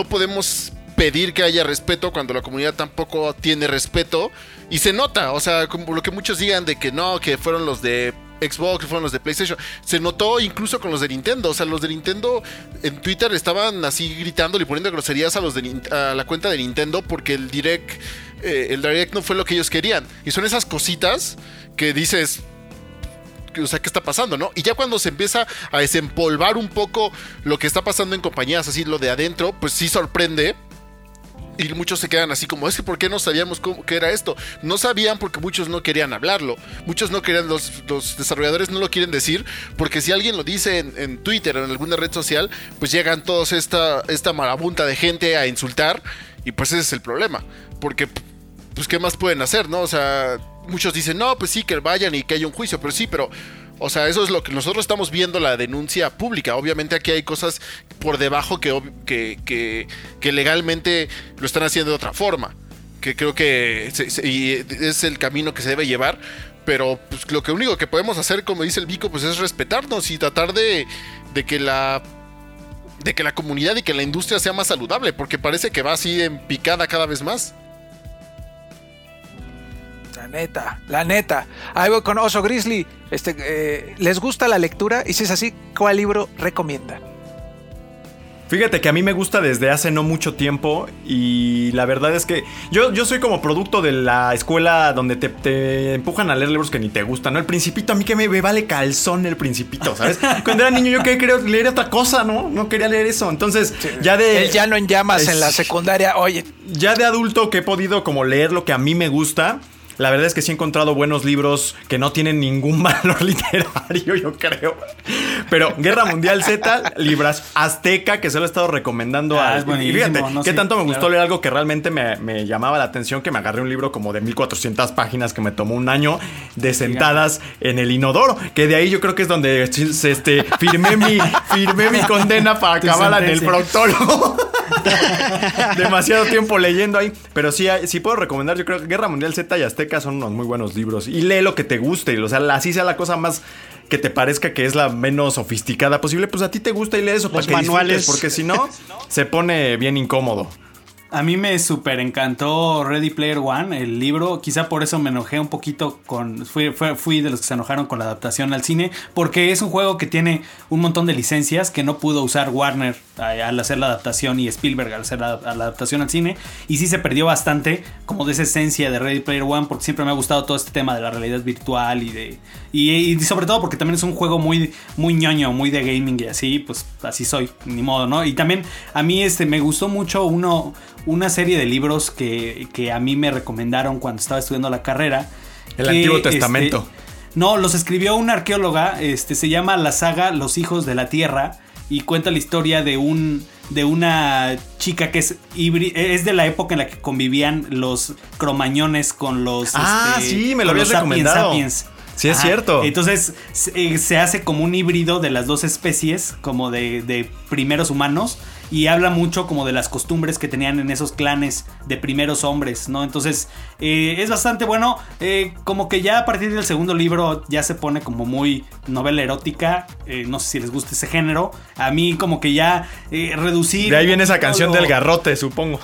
podemos pedir que haya respeto cuando la comunidad tampoco tiene respeto, y se nota. O sea, como lo que muchos digan de que no, que fueron los de Xbox, que fueron los de PlayStation, se notó incluso con los de Nintendo. O sea, los de Nintendo en Twitter estaban así gritándole y poniendo groserías a la cuenta de Nintendo porque el Direct no fue lo que ellos querían, y son esas cositas que dices, o sea, ¿qué está pasando, no? Y ya cuando se empieza a desempolvar un poco lo que está pasando en compañías, así lo de adentro, pues sí sorprende. Y muchos se quedan así como, es que ¿por qué no sabíamos qué era esto? No sabían porque muchos no querían hablarlo. Muchos no querían, los desarrolladores no lo quieren decir, porque si alguien lo dice en Twitter o en alguna red social, pues llegan todos esta marabunta de gente a insultar, y pues ese es el problema. Porque, pues, ¿qué más pueden hacer, no? O sea, muchos dicen, no, pues sí, que vayan y que haya un juicio, pero sí, pero... O sea, eso es lo que nosotros estamos viendo, la denuncia pública. Obviamente aquí hay cosas por debajo que legalmente lo están haciendo de otra forma, que creo que y es el camino que se debe llevar. Pero pues, lo único que podemos hacer, como dice el Vico, pues es respetarnos y tratar de que la de que la comunidad y que la industria sea más saludable, porque parece que va así en picada cada vez más. La neta. Ahí voy con Oso Grizzly. ¿Les gusta la lectura? Y si es así, ¿cuál libro recomienda? Fíjate que a mí me gusta desde hace no mucho tiempo y la verdad es que yo soy como producto de la escuela donde te empujan a leer libros que ni te gustan, ¿no? El Principito, a mí que me vale calzón El Principito, ¿sabes? Cuando era niño yo quería leer otra cosa, ¿no? No quería leer eso, entonces sí, ya de... El Llano en Llamas en la secundaria, oye. Ya de adulto que he podido como leer lo que a mí me gusta... La verdad es que sí he encontrado buenos libros que no tienen ningún valor literario, yo creo. Pero Guerra Mundial Z, libras Azteca, que se lo he estado recomendando a... Fíjate, no, qué sí, tanto me gustó leer algo que realmente me llamaba la atención, que me agarré un libro como de 1400 páginas que me tomó un año de sentadas en el inodoro. Que de ahí yo creo que es donde firmé mi condena para acabar en el proctólogo. Demasiado tiempo leyendo ahí. Pero sí puedo recomendar, yo creo que Guerra Mundial Z y Azteca son unos muy buenos libros. Y lee lo que te guste. O sea, así sea la cosa más que te parezca que es la menos sofisticada posible. Pues a ti te gusta y lee eso para que disfrutes, porque si no, se pone bien incómodo. A mí me súper encantó Ready Player One, el libro. Quizá por eso me enojé un poquito con... Fui de los que se enojaron con la adaptación al cine, porque es un juego que tiene un montón de licencias que no pudo usar Warner al hacer la adaptación y Spielberg al hacer la adaptación al cine. Y sí se perdió bastante como de esa esencia de Ready Player One, porque siempre me ha gustado todo este tema de la realidad virtual y de... Y sobre todo porque también es un juego muy, muy ñoño, muy de gaming y así, pues así soy, ni modo, ¿no? Y también a mí me gustó mucho una serie de libros que a mí me recomendaron cuando estaba estudiando la carrera. El Antiguo Testamento. No, los escribió una arqueóloga, se llama la saga Los Hijos de la Tierra y cuenta la historia de una chica que es de la época en la que convivían los cromañones con los... Ah, sí, me lo habías recomendado. Sapiens. Sí, es cierto. Entonces se hace como un híbrido de las dos especies, como de primeros humanos, y habla mucho como de las costumbres que tenían en esos clanes de primeros hombres, ¿no? Entonces es bastante bueno, como que ya a partir del segundo libro ya se pone como muy novela erótica, no sé si les gusta ese género, a mí como que ya reducir... De ahí viene esa canción del garrote, supongo.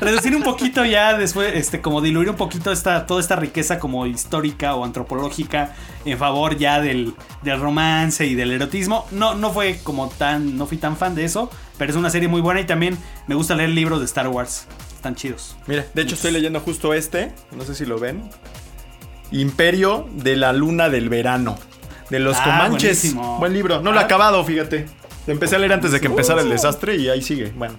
Reducir un poquito ya después, como diluir un poquito toda esta riqueza como histórica o antropológica en favor ya del romance y del erotismo. No fui tan fan de eso, pero es una serie muy buena y también me gusta leer libros de Star Wars, están chidos. Mira, de hecho estoy leyendo justo no sé si lo ven, Imperio de la Luna del Verano, de los Comanches. Buenísimo. Buen libro, no lo he acabado, fíjate. Lo empecé a leer antes de que empezara el desastre y ahí sigue, bueno.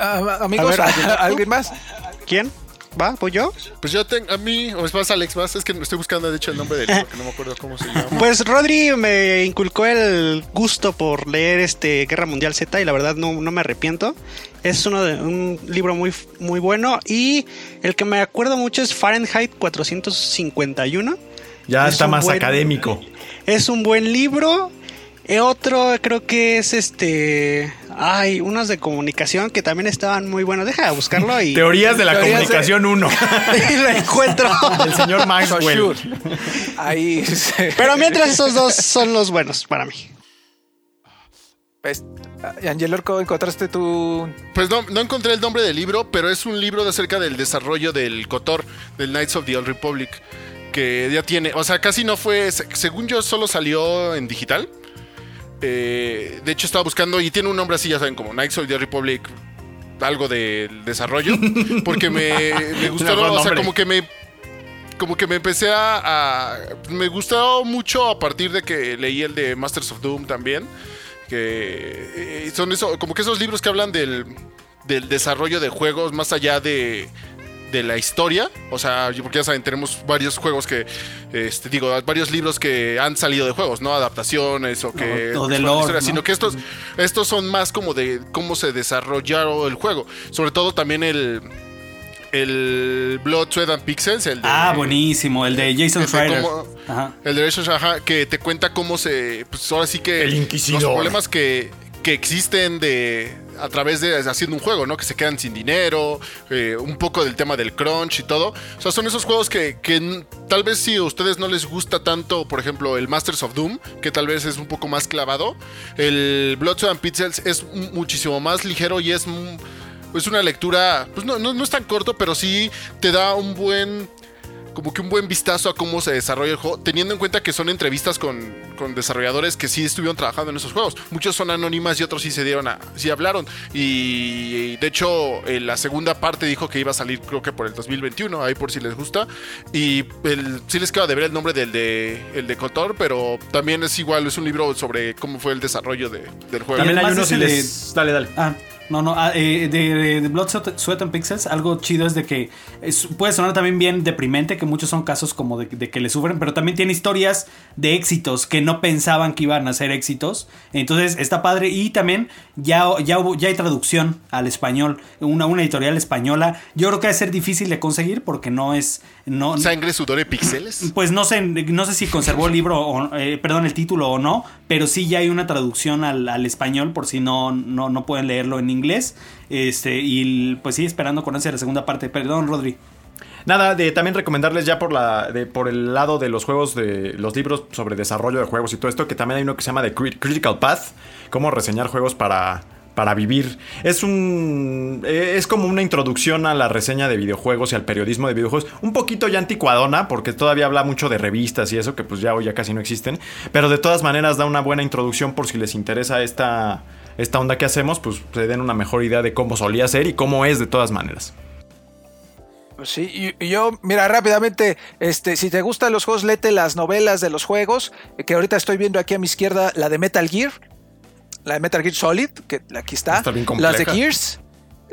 Amigos, ¿alguien más? ¿Quién? ¿Va? ¿Voy yo? Pues yo tengo, a mí, o vas Alex, vas, es que estoy buscando de hecho el nombre del libro, que no me acuerdo cómo se llama. Pues Rodri me inculcó el gusto por leer Guerra Mundial Z y la verdad no me arrepiento. Es un libro muy, muy bueno y el que me acuerdo mucho es Fahrenheit 451. Ya está más académico. Es un buen libro. Otro creo que es Hay unos de comunicación que también estaban muy buenos. Deja de buscarlo y... Teorías de la comunicación 1. Y lo encuentro. El señor Maxwell. Ahí. Pero mientras esos dos son los buenos para mí. Angelo, ¿encontraste tu...? Pues no encontré el nombre del libro, pero es un libro acerca del desarrollo del KOTOR, del Knights of the Old Republic, que ya tiene... O sea, casi no fue... Según yo, solo salió en digital. De hecho estaba buscando y tiene un nombre así, ya saben, como Knights of the Republic, algo de desarrollo, porque me gustó, o sea, como que me empecé a me gustó mucho a partir de que leí el de Masters of Doom también, que son eso, como que esos libros que hablan del desarrollo de juegos más allá de la historia, o sea, porque ya saben, tenemos varios juegos que, varios libros que han salido de juegos, ¿no? Adaptaciones o que... O de lore, ¿no? Sino que estos son más como de cómo se desarrolló el juego. Sobre todo también el Blood, Sweat and Pixels, el de... buenísimo, el de Jason Schreier. El de Jason Schreier, que te cuenta cómo se... Pues ahora sí que... El Inquisidor. Los problemas que existen de... a través de haciendo un juego, ¿no? Que se quedan sin dinero, un poco del tema del crunch y todo. O sea, son esos juegos que tal vez si a ustedes no les gusta tanto, por ejemplo, el Masters of Doom, que tal vez es un poco más clavado. El Blood Sweat and Pixels es muchísimo más ligero y es una lectura, pues no es tan corto, pero sí te da un buen, como que un buen vistazo a cómo se desarrolla el juego, teniendo en cuenta que son entrevistas con desarrolladores que sí estuvieron trabajando en esos juegos. Muchos son anónimas y otros sí se dieron sí hablaron. Y de hecho, la segunda parte dijo que iba a salir, creo que por el 2021, ahí por si les gusta. Y sí les queda de ver el nombre del de Cotor, pero también es igual, es un libro sobre cómo fue el desarrollo del juego. También hay uno si les... Dale. Ah. De Blood, Sweat and Pixels, algo chido es de que puede sonar también bien deprimente, que muchos son casos como de que le sufren, pero también tiene historias de éxitos que no pensaban que iban a ser éxitos. Entonces está padre. Y también ya hay traducción al español, una editorial española. Yo creo que va a ser difícil de conseguir porque no es... No, ¿Sangre, sudor y píxeles? Pues no sé si conservó el libro, el título o no, pero sí ya hay una traducción al español por si no pueden leerlo en inglés, y pues sí, esperando conocer la segunda parte. Perdón, Rodri. Nada, también recomendarles ya por el lado de los juegos, de los libros sobre desarrollo de juegos y todo esto, que también hay uno que se llama The Critical Path, cómo reseñar juegos para vivir. Es como una introducción a la reseña de videojuegos y al periodismo de videojuegos, un poquito ya anticuadona, porque todavía habla mucho de revistas y eso, que pues ya hoy ya casi no existen, pero de todas maneras da una buena introducción por si les interesa esta onda que hacemos, pues se den una mejor idea de cómo solía ser y cómo es de todas maneras. Sí, y yo, mira, rápidamente, si te gustan los juegos, léete las novelas de los juegos, que ahorita estoy viendo aquí a mi izquierda, la de Metal Gear Solid, que aquí está bien compleja. Las de Gears,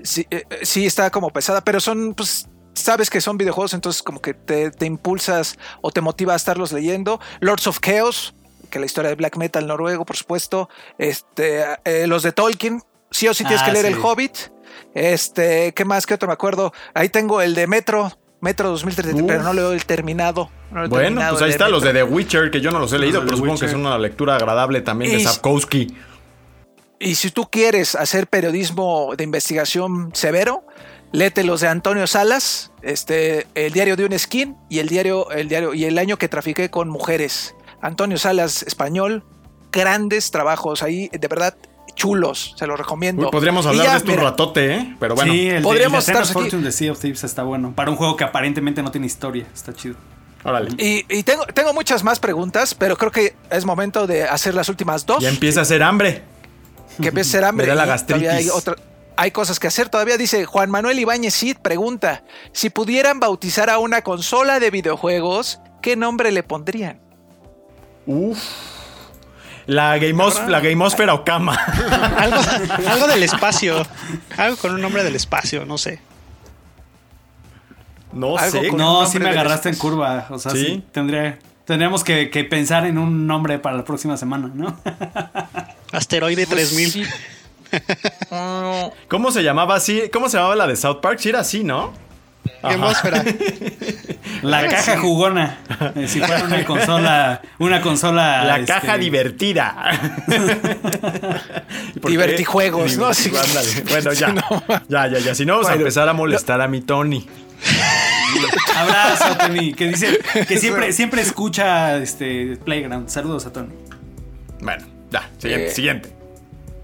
sí está como pesada, pero son, pues, sabes que son videojuegos, entonces como que te impulsas o te motiva a estarlos leyendo. Lords of Chaos, que la historia de black metal noruego, por supuesto, los de Tolkien, sí o sí tienes que leer sí. El Hobbit, ¿qué más? ¿Qué otro me acuerdo? Ahí tengo el de Metro 2033, pero no leo el terminado. Pues ahí está Metro. Los de The Witcher, que yo no los he leído, pero supongo que es una lectura agradable también de Sapkowski. Y si tú quieres hacer periodismo de investigación severo, léete los de Antonio Salas, el diario de un esquín y el diario y el año que trafiqué con mujeres. Antonio Salas, español, grandes trabajos ahí, de verdad, chulos, se los recomiendo. Podríamos hablar de esto un ratote, pero bueno. Sí, podríamos estar aquí. De Sea of Thieves está bueno, para un juego que aparentemente no tiene historia, está chido. Órale. Y tengo muchas más preguntas, pero creo que es momento de hacer las últimas dos. Ya empieza a hacer hambre. Que empieza a hacer hambre. Me da la gastritis. Hay cosas que hacer todavía. Dice Juan Manuel Ibáñez Cid, pregunta, si pudieran bautizar a una consola de videojuegos, ¿qué nombre le pondrían? Uf. La Gameósfera o Cama. algo del espacio. Algo con un nombre del espacio, no sé. No sé. No, sí me agarraste en curva. O sea, sí tendríamos que pensar en un nombre para la próxima semana, ¿no? Asteroide 3000. Sí. ¿Cómo se llamaba así? ¿Cómo se llamaba la de South Park? Sí era así, ¿no? Gameósfera. La caja jugona. Si fuera una consola. La caja divertida. Divertijuegos, ¿no? Sí. Bueno, ya. Ya. Si no, vamos a empezar a molestar a mi Tony. Abrazo a Tony, que dice que siempre escucha Playground. Saludos a Tony. Bueno, ya. Siguiente.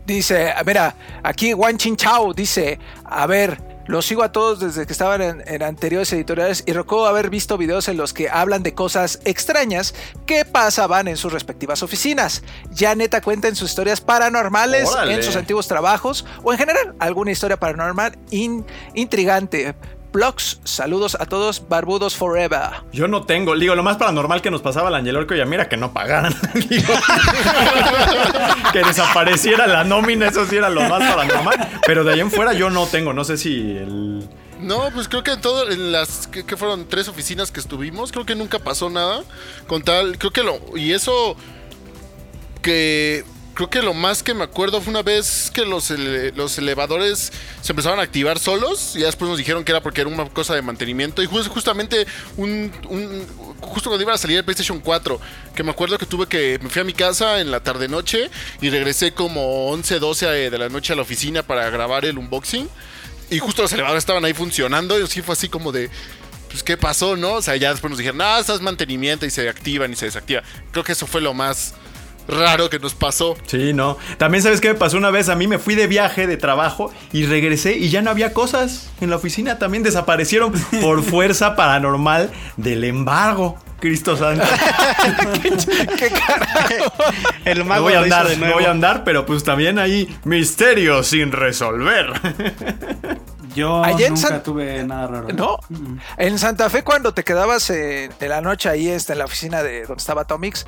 Dice, mira, aquí Juan Chinchao dice, a ver. Los sigo a todos desde que estaban en anteriores editoriales y recuerdo haber visto videos en los que hablan de cosas extrañas que pasaban en sus respectivas oficinas. Ya neta cuentan sus historias paranormales. Órale. En sus antiguos trabajos o en general alguna historia paranormal intrigante. Blogs, saludos a todos, barbudos forever. Yo no tengo, lo más paranormal que nos pasaba al Angelorco, ya mira que no pagaran, que desapareciera la nómina, eso sí era lo más paranormal, pero de ahí en fuera yo no tengo, no sé si el... No, pues creo que en las que fueron 3 oficinas que estuvimos, creo que nunca pasó nada, con tal, creo que y eso que... Creo que lo más que me acuerdo fue una vez que los elevadores se empezaron a activar solos. Y después nos dijeron que era porque era una cosa de mantenimiento. Y justamente justo cuando iba a salir el PlayStation 4, que me acuerdo que me fui a mi casa en la tarde-noche y regresé como 11, 12 de la noche a la oficina para grabar el unboxing. Y justo los elevadores estaban ahí funcionando. Y sí fue así como de... pues qué pasó, ¿no? O sea, ya después nos dijeron, ah, estás mantenimiento, y se activan y se desactivan. Creo que eso fue lo más raro que nos pasó. Sí, no. También, ¿sabes qué me pasó una vez? A mí me fui de viaje, de trabajo, y regresé y ya no había cosas en la oficina. También desaparecieron por fuerza paranormal del embargo. Cristo santo. ¿Qué carajo? El mago voy a andar, pero pues también hay misterios sin resolver. Yo allá nunca tuve nada raro. ¿No? En Santa Fe, cuando te quedabas de la noche ahí en la oficina de donde estaba Atomics,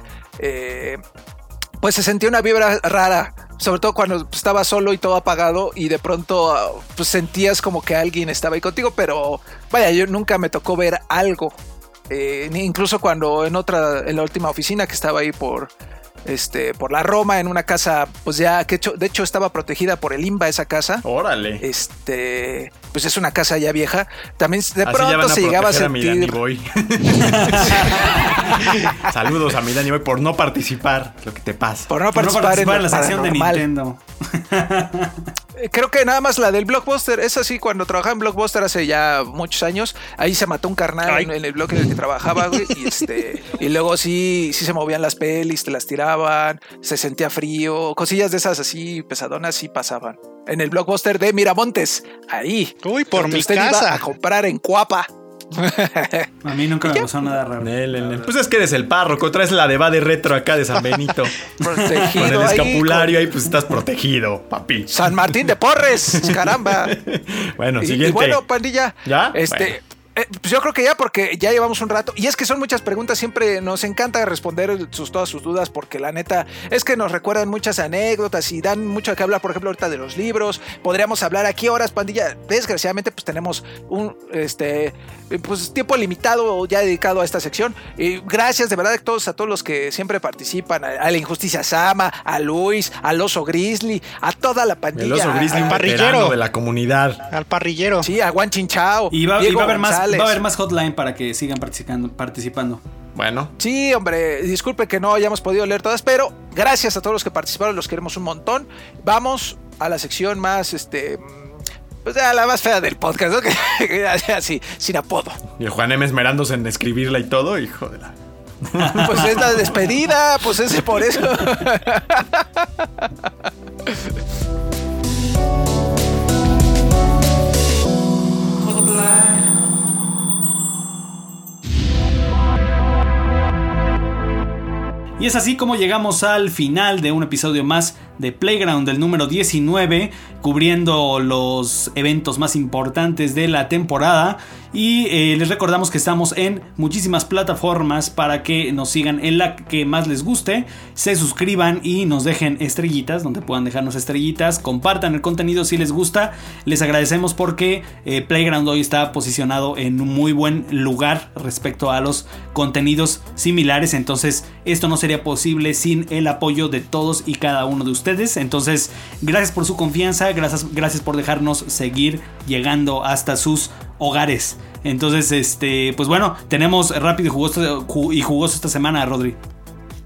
pues se sentía una vibra rara, sobre todo cuando estaba solo y todo apagado, y de pronto pues sentías como que alguien estaba ahí contigo, pero vaya, yo nunca me tocó ver algo. Incluso cuando en la última oficina que estaba ahí por la Roma, en una casa, pues ya que de hecho estaba protegida por el INBA esa casa. Órale. Pues es una casa ya vieja. También de así pronto se llegaba a sentir. A mi Danny Boy. Saludos a mi Danny Boy por no participar. Lo que te pasa. Por no participar en la sección de Nintendo. Creo que nada más la del Blockbuster. Es así, cuando trabajaba en Blockbuster hace ya muchos años, ahí se mató un carnal en el bloque en el que trabajaba, güey, y luego sí se movían las pelis, te las tiraban, se sentía frío, cosillas de esas así pesadonas sí pasaban. En el Blockbuster de Miramontes, ahí. Uy, por mi usted casa. Iba a comprar en Cuapa. A mí nunca me pasó nada raro. Pues es que eres el párroco, traes la de va de retro acá de San Benito. Protegido. Con el escapulario ahí pues estás protegido, papi. San Martín de Porres, caramba. Bueno, siguiente. Y bueno, pandilla. ¿Ya? Pues yo creo que ya, porque ya llevamos un rato. Y es que son muchas preguntas, siempre nos encanta responder todas sus dudas, porque la neta es que nos recuerdan muchas anécdotas y dan mucho que hablar, por ejemplo, ahorita de los libros. Podríamos hablar aquí horas, pandilla. Desgraciadamente, pues tenemos un tiempo limitado ya dedicado a esta sección. Y gracias de verdad a todos los que siempre participan, a la Injusticia Sama, a Luis, al Oso Grizzly, a toda la pandilla. El Oso Grizzly, al parrillero de la comunidad. Al parrillero. Sí, a Juan Chinchao. Y va a haber más. Va a haber más hotline para que sigan participando. Bueno. Sí, hombre, disculpe que no hayamos podido leer todas, pero gracias a todos los que participaron, los queremos un montón. Vamos a la sección más, pues a la más fea del podcast, ¿no? Así, sin apodo. Y el Juan M. esmerándose en escribirla y todo, hijo de la... Pues es la despedida, pues es por eso. Y es así como llegamos al final de un episodio más de Playground, el número 19, cubriendo los eventos más importantes de la temporada. Y les recordamos que estamos en muchísimas plataformas para que nos sigan en la que más les guste, se suscriban y nos dejen estrellitas, donde puedan dejarnos estrellitas, compartan el contenido si les gusta. Les agradecemos porque Playground hoy está posicionado en un muy buen lugar respecto a los contenidos similares, entonces esto no sería posible sin el apoyo de todos y cada uno de ustedes. Entonces, gracias por su confianza, gracias por dejarnos seguir llegando hasta sus hogares. Entonces, pues bueno, tenemos rápido y jugoso esta semana, Rodri.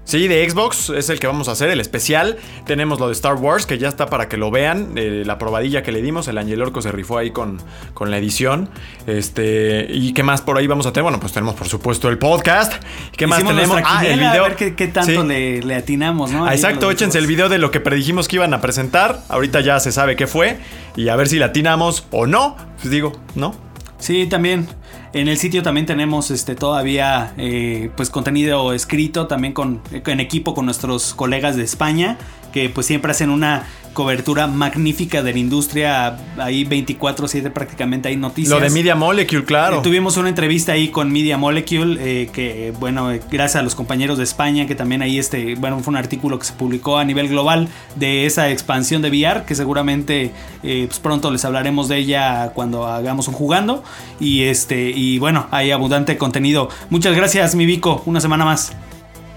Sí, de Xbox es el que vamos a hacer, el especial. Tenemos lo de Star Wars, que ya está para que lo vean. La probadilla que le dimos, el Ángel Orco se rifó ahí con la edición. ¿Y qué más por ahí vamos a tener? Bueno, pues tenemos, por supuesto, el podcast. ¿Qué más tenemos? El video. A ver qué tanto sí. le atinamos, ¿no? Ahí exacto, échense el video de lo que predijimos que iban a presentar. Ahorita ya se sabe qué fue. Y a ver si le atinamos o no. Pues digo, ¿no? Sí, también. En el sitio también tenemos todavía pues contenido escrito también en equipo con nuestros colegas de España, que pues siempre hacen una cobertura magnífica de la industria, ahí 24/7 prácticamente hay noticias. Lo de Media Molecule, claro. Tuvimos una entrevista ahí con Media Molecule, que bueno, gracias a los compañeros de España, que también ahí bueno, fue un artículo que se publicó a nivel global de esa expansión de VR, que seguramente pues pronto les hablaremos de ella cuando hagamos un jugando, y bueno, hay abundante contenido. Muchas gracias, mi Vico, una semana más.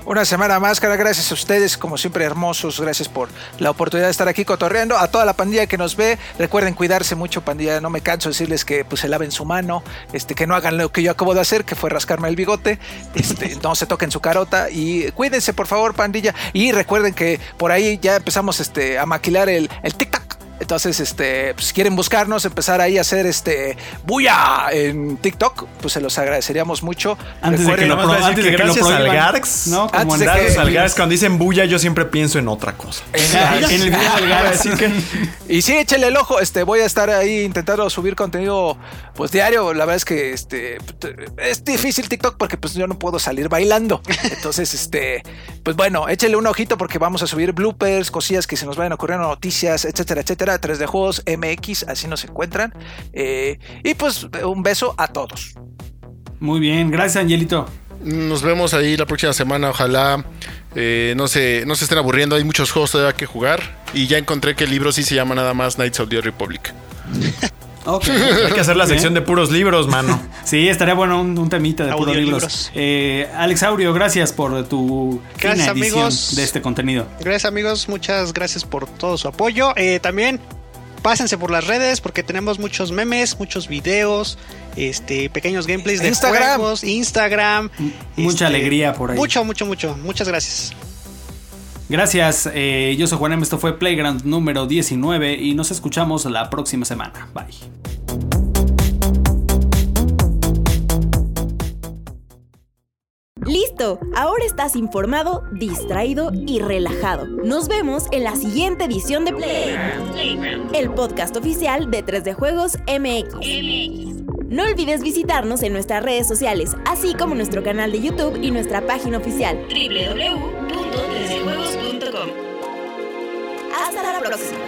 Una semana más, cara, gracias a ustedes, como siempre hermosos, gracias por la oportunidad de estar aquí cotorreando, a toda la pandilla que nos ve, recuerden cuidarse mucho, pandilla, no me canso de decirles que pues se laven su mano, que no hagan lo que yo acabo de hacer, que fue rascarme el bigote, no se toquen su carota y cuídense por favor, pandilla, y recuerden que por ahí ya empezamos a maquilar el TikTok. Entonces, pues, si quieren buscarnos, empezar ahí a hacer bulla en TikTok, pues se los agradeceríamos mucho. Antes de que lo prohíban al Garx, ¿no? Como antes de que al Garx, cuando dicen bulla, yo siempre pienso en otra cosa. En el video del Garx. Que... Y sí, échale el ojo. Voy a estar ahí intentando subir contenido pues diario. La verdad es que es difícil TikTok porque pues yo no puedo salir bailando. Entonces, pues bueno, échale un ojito porque vamos a subir bloopers, cosillas que se nos vayan ocurriendo, noticias, etcétera, etcétera. 3D Juegos MX, así nos encuentran. Y pues un beso a todos. Muy bien, gracias Angelito. Nos vemos ahí la próxima semana, ojalá no se estén aburriendo, hay muchos juegos todavía que jugar y ya encontré que el libro sí se llama nada más Knights of the Republic. Okay. Hay que hacer la sección de puros libros, mano. Sí, estaría bueno un temita de puros libros. Alex Aurio, gracias por tu fina edición de este contenido. Gracias, amigos. Muchas gracias por todo su apoyo. También pásense por las redes porque tenemos muchos memes, muchos videos, pequeños gameplays de juegos, Instagram. Mucha alegría por ahí. Mucho. Muchas gracias. Gracias, yo soy Juanem, esto fue Playground número 19 y nos escuchamos la próxima semana. Bye. ¡Listo! Ahora estás informado, distraído y relajado. Nos vemos en la siguiente edición de Playground, el podcast oficial de 3D Juegos MX. No olvides visitarnos en nuestras redes sociales, así como nuestro canal de YouTube y nuestra página oficial www.3djuegos.com. Hasta la próxima.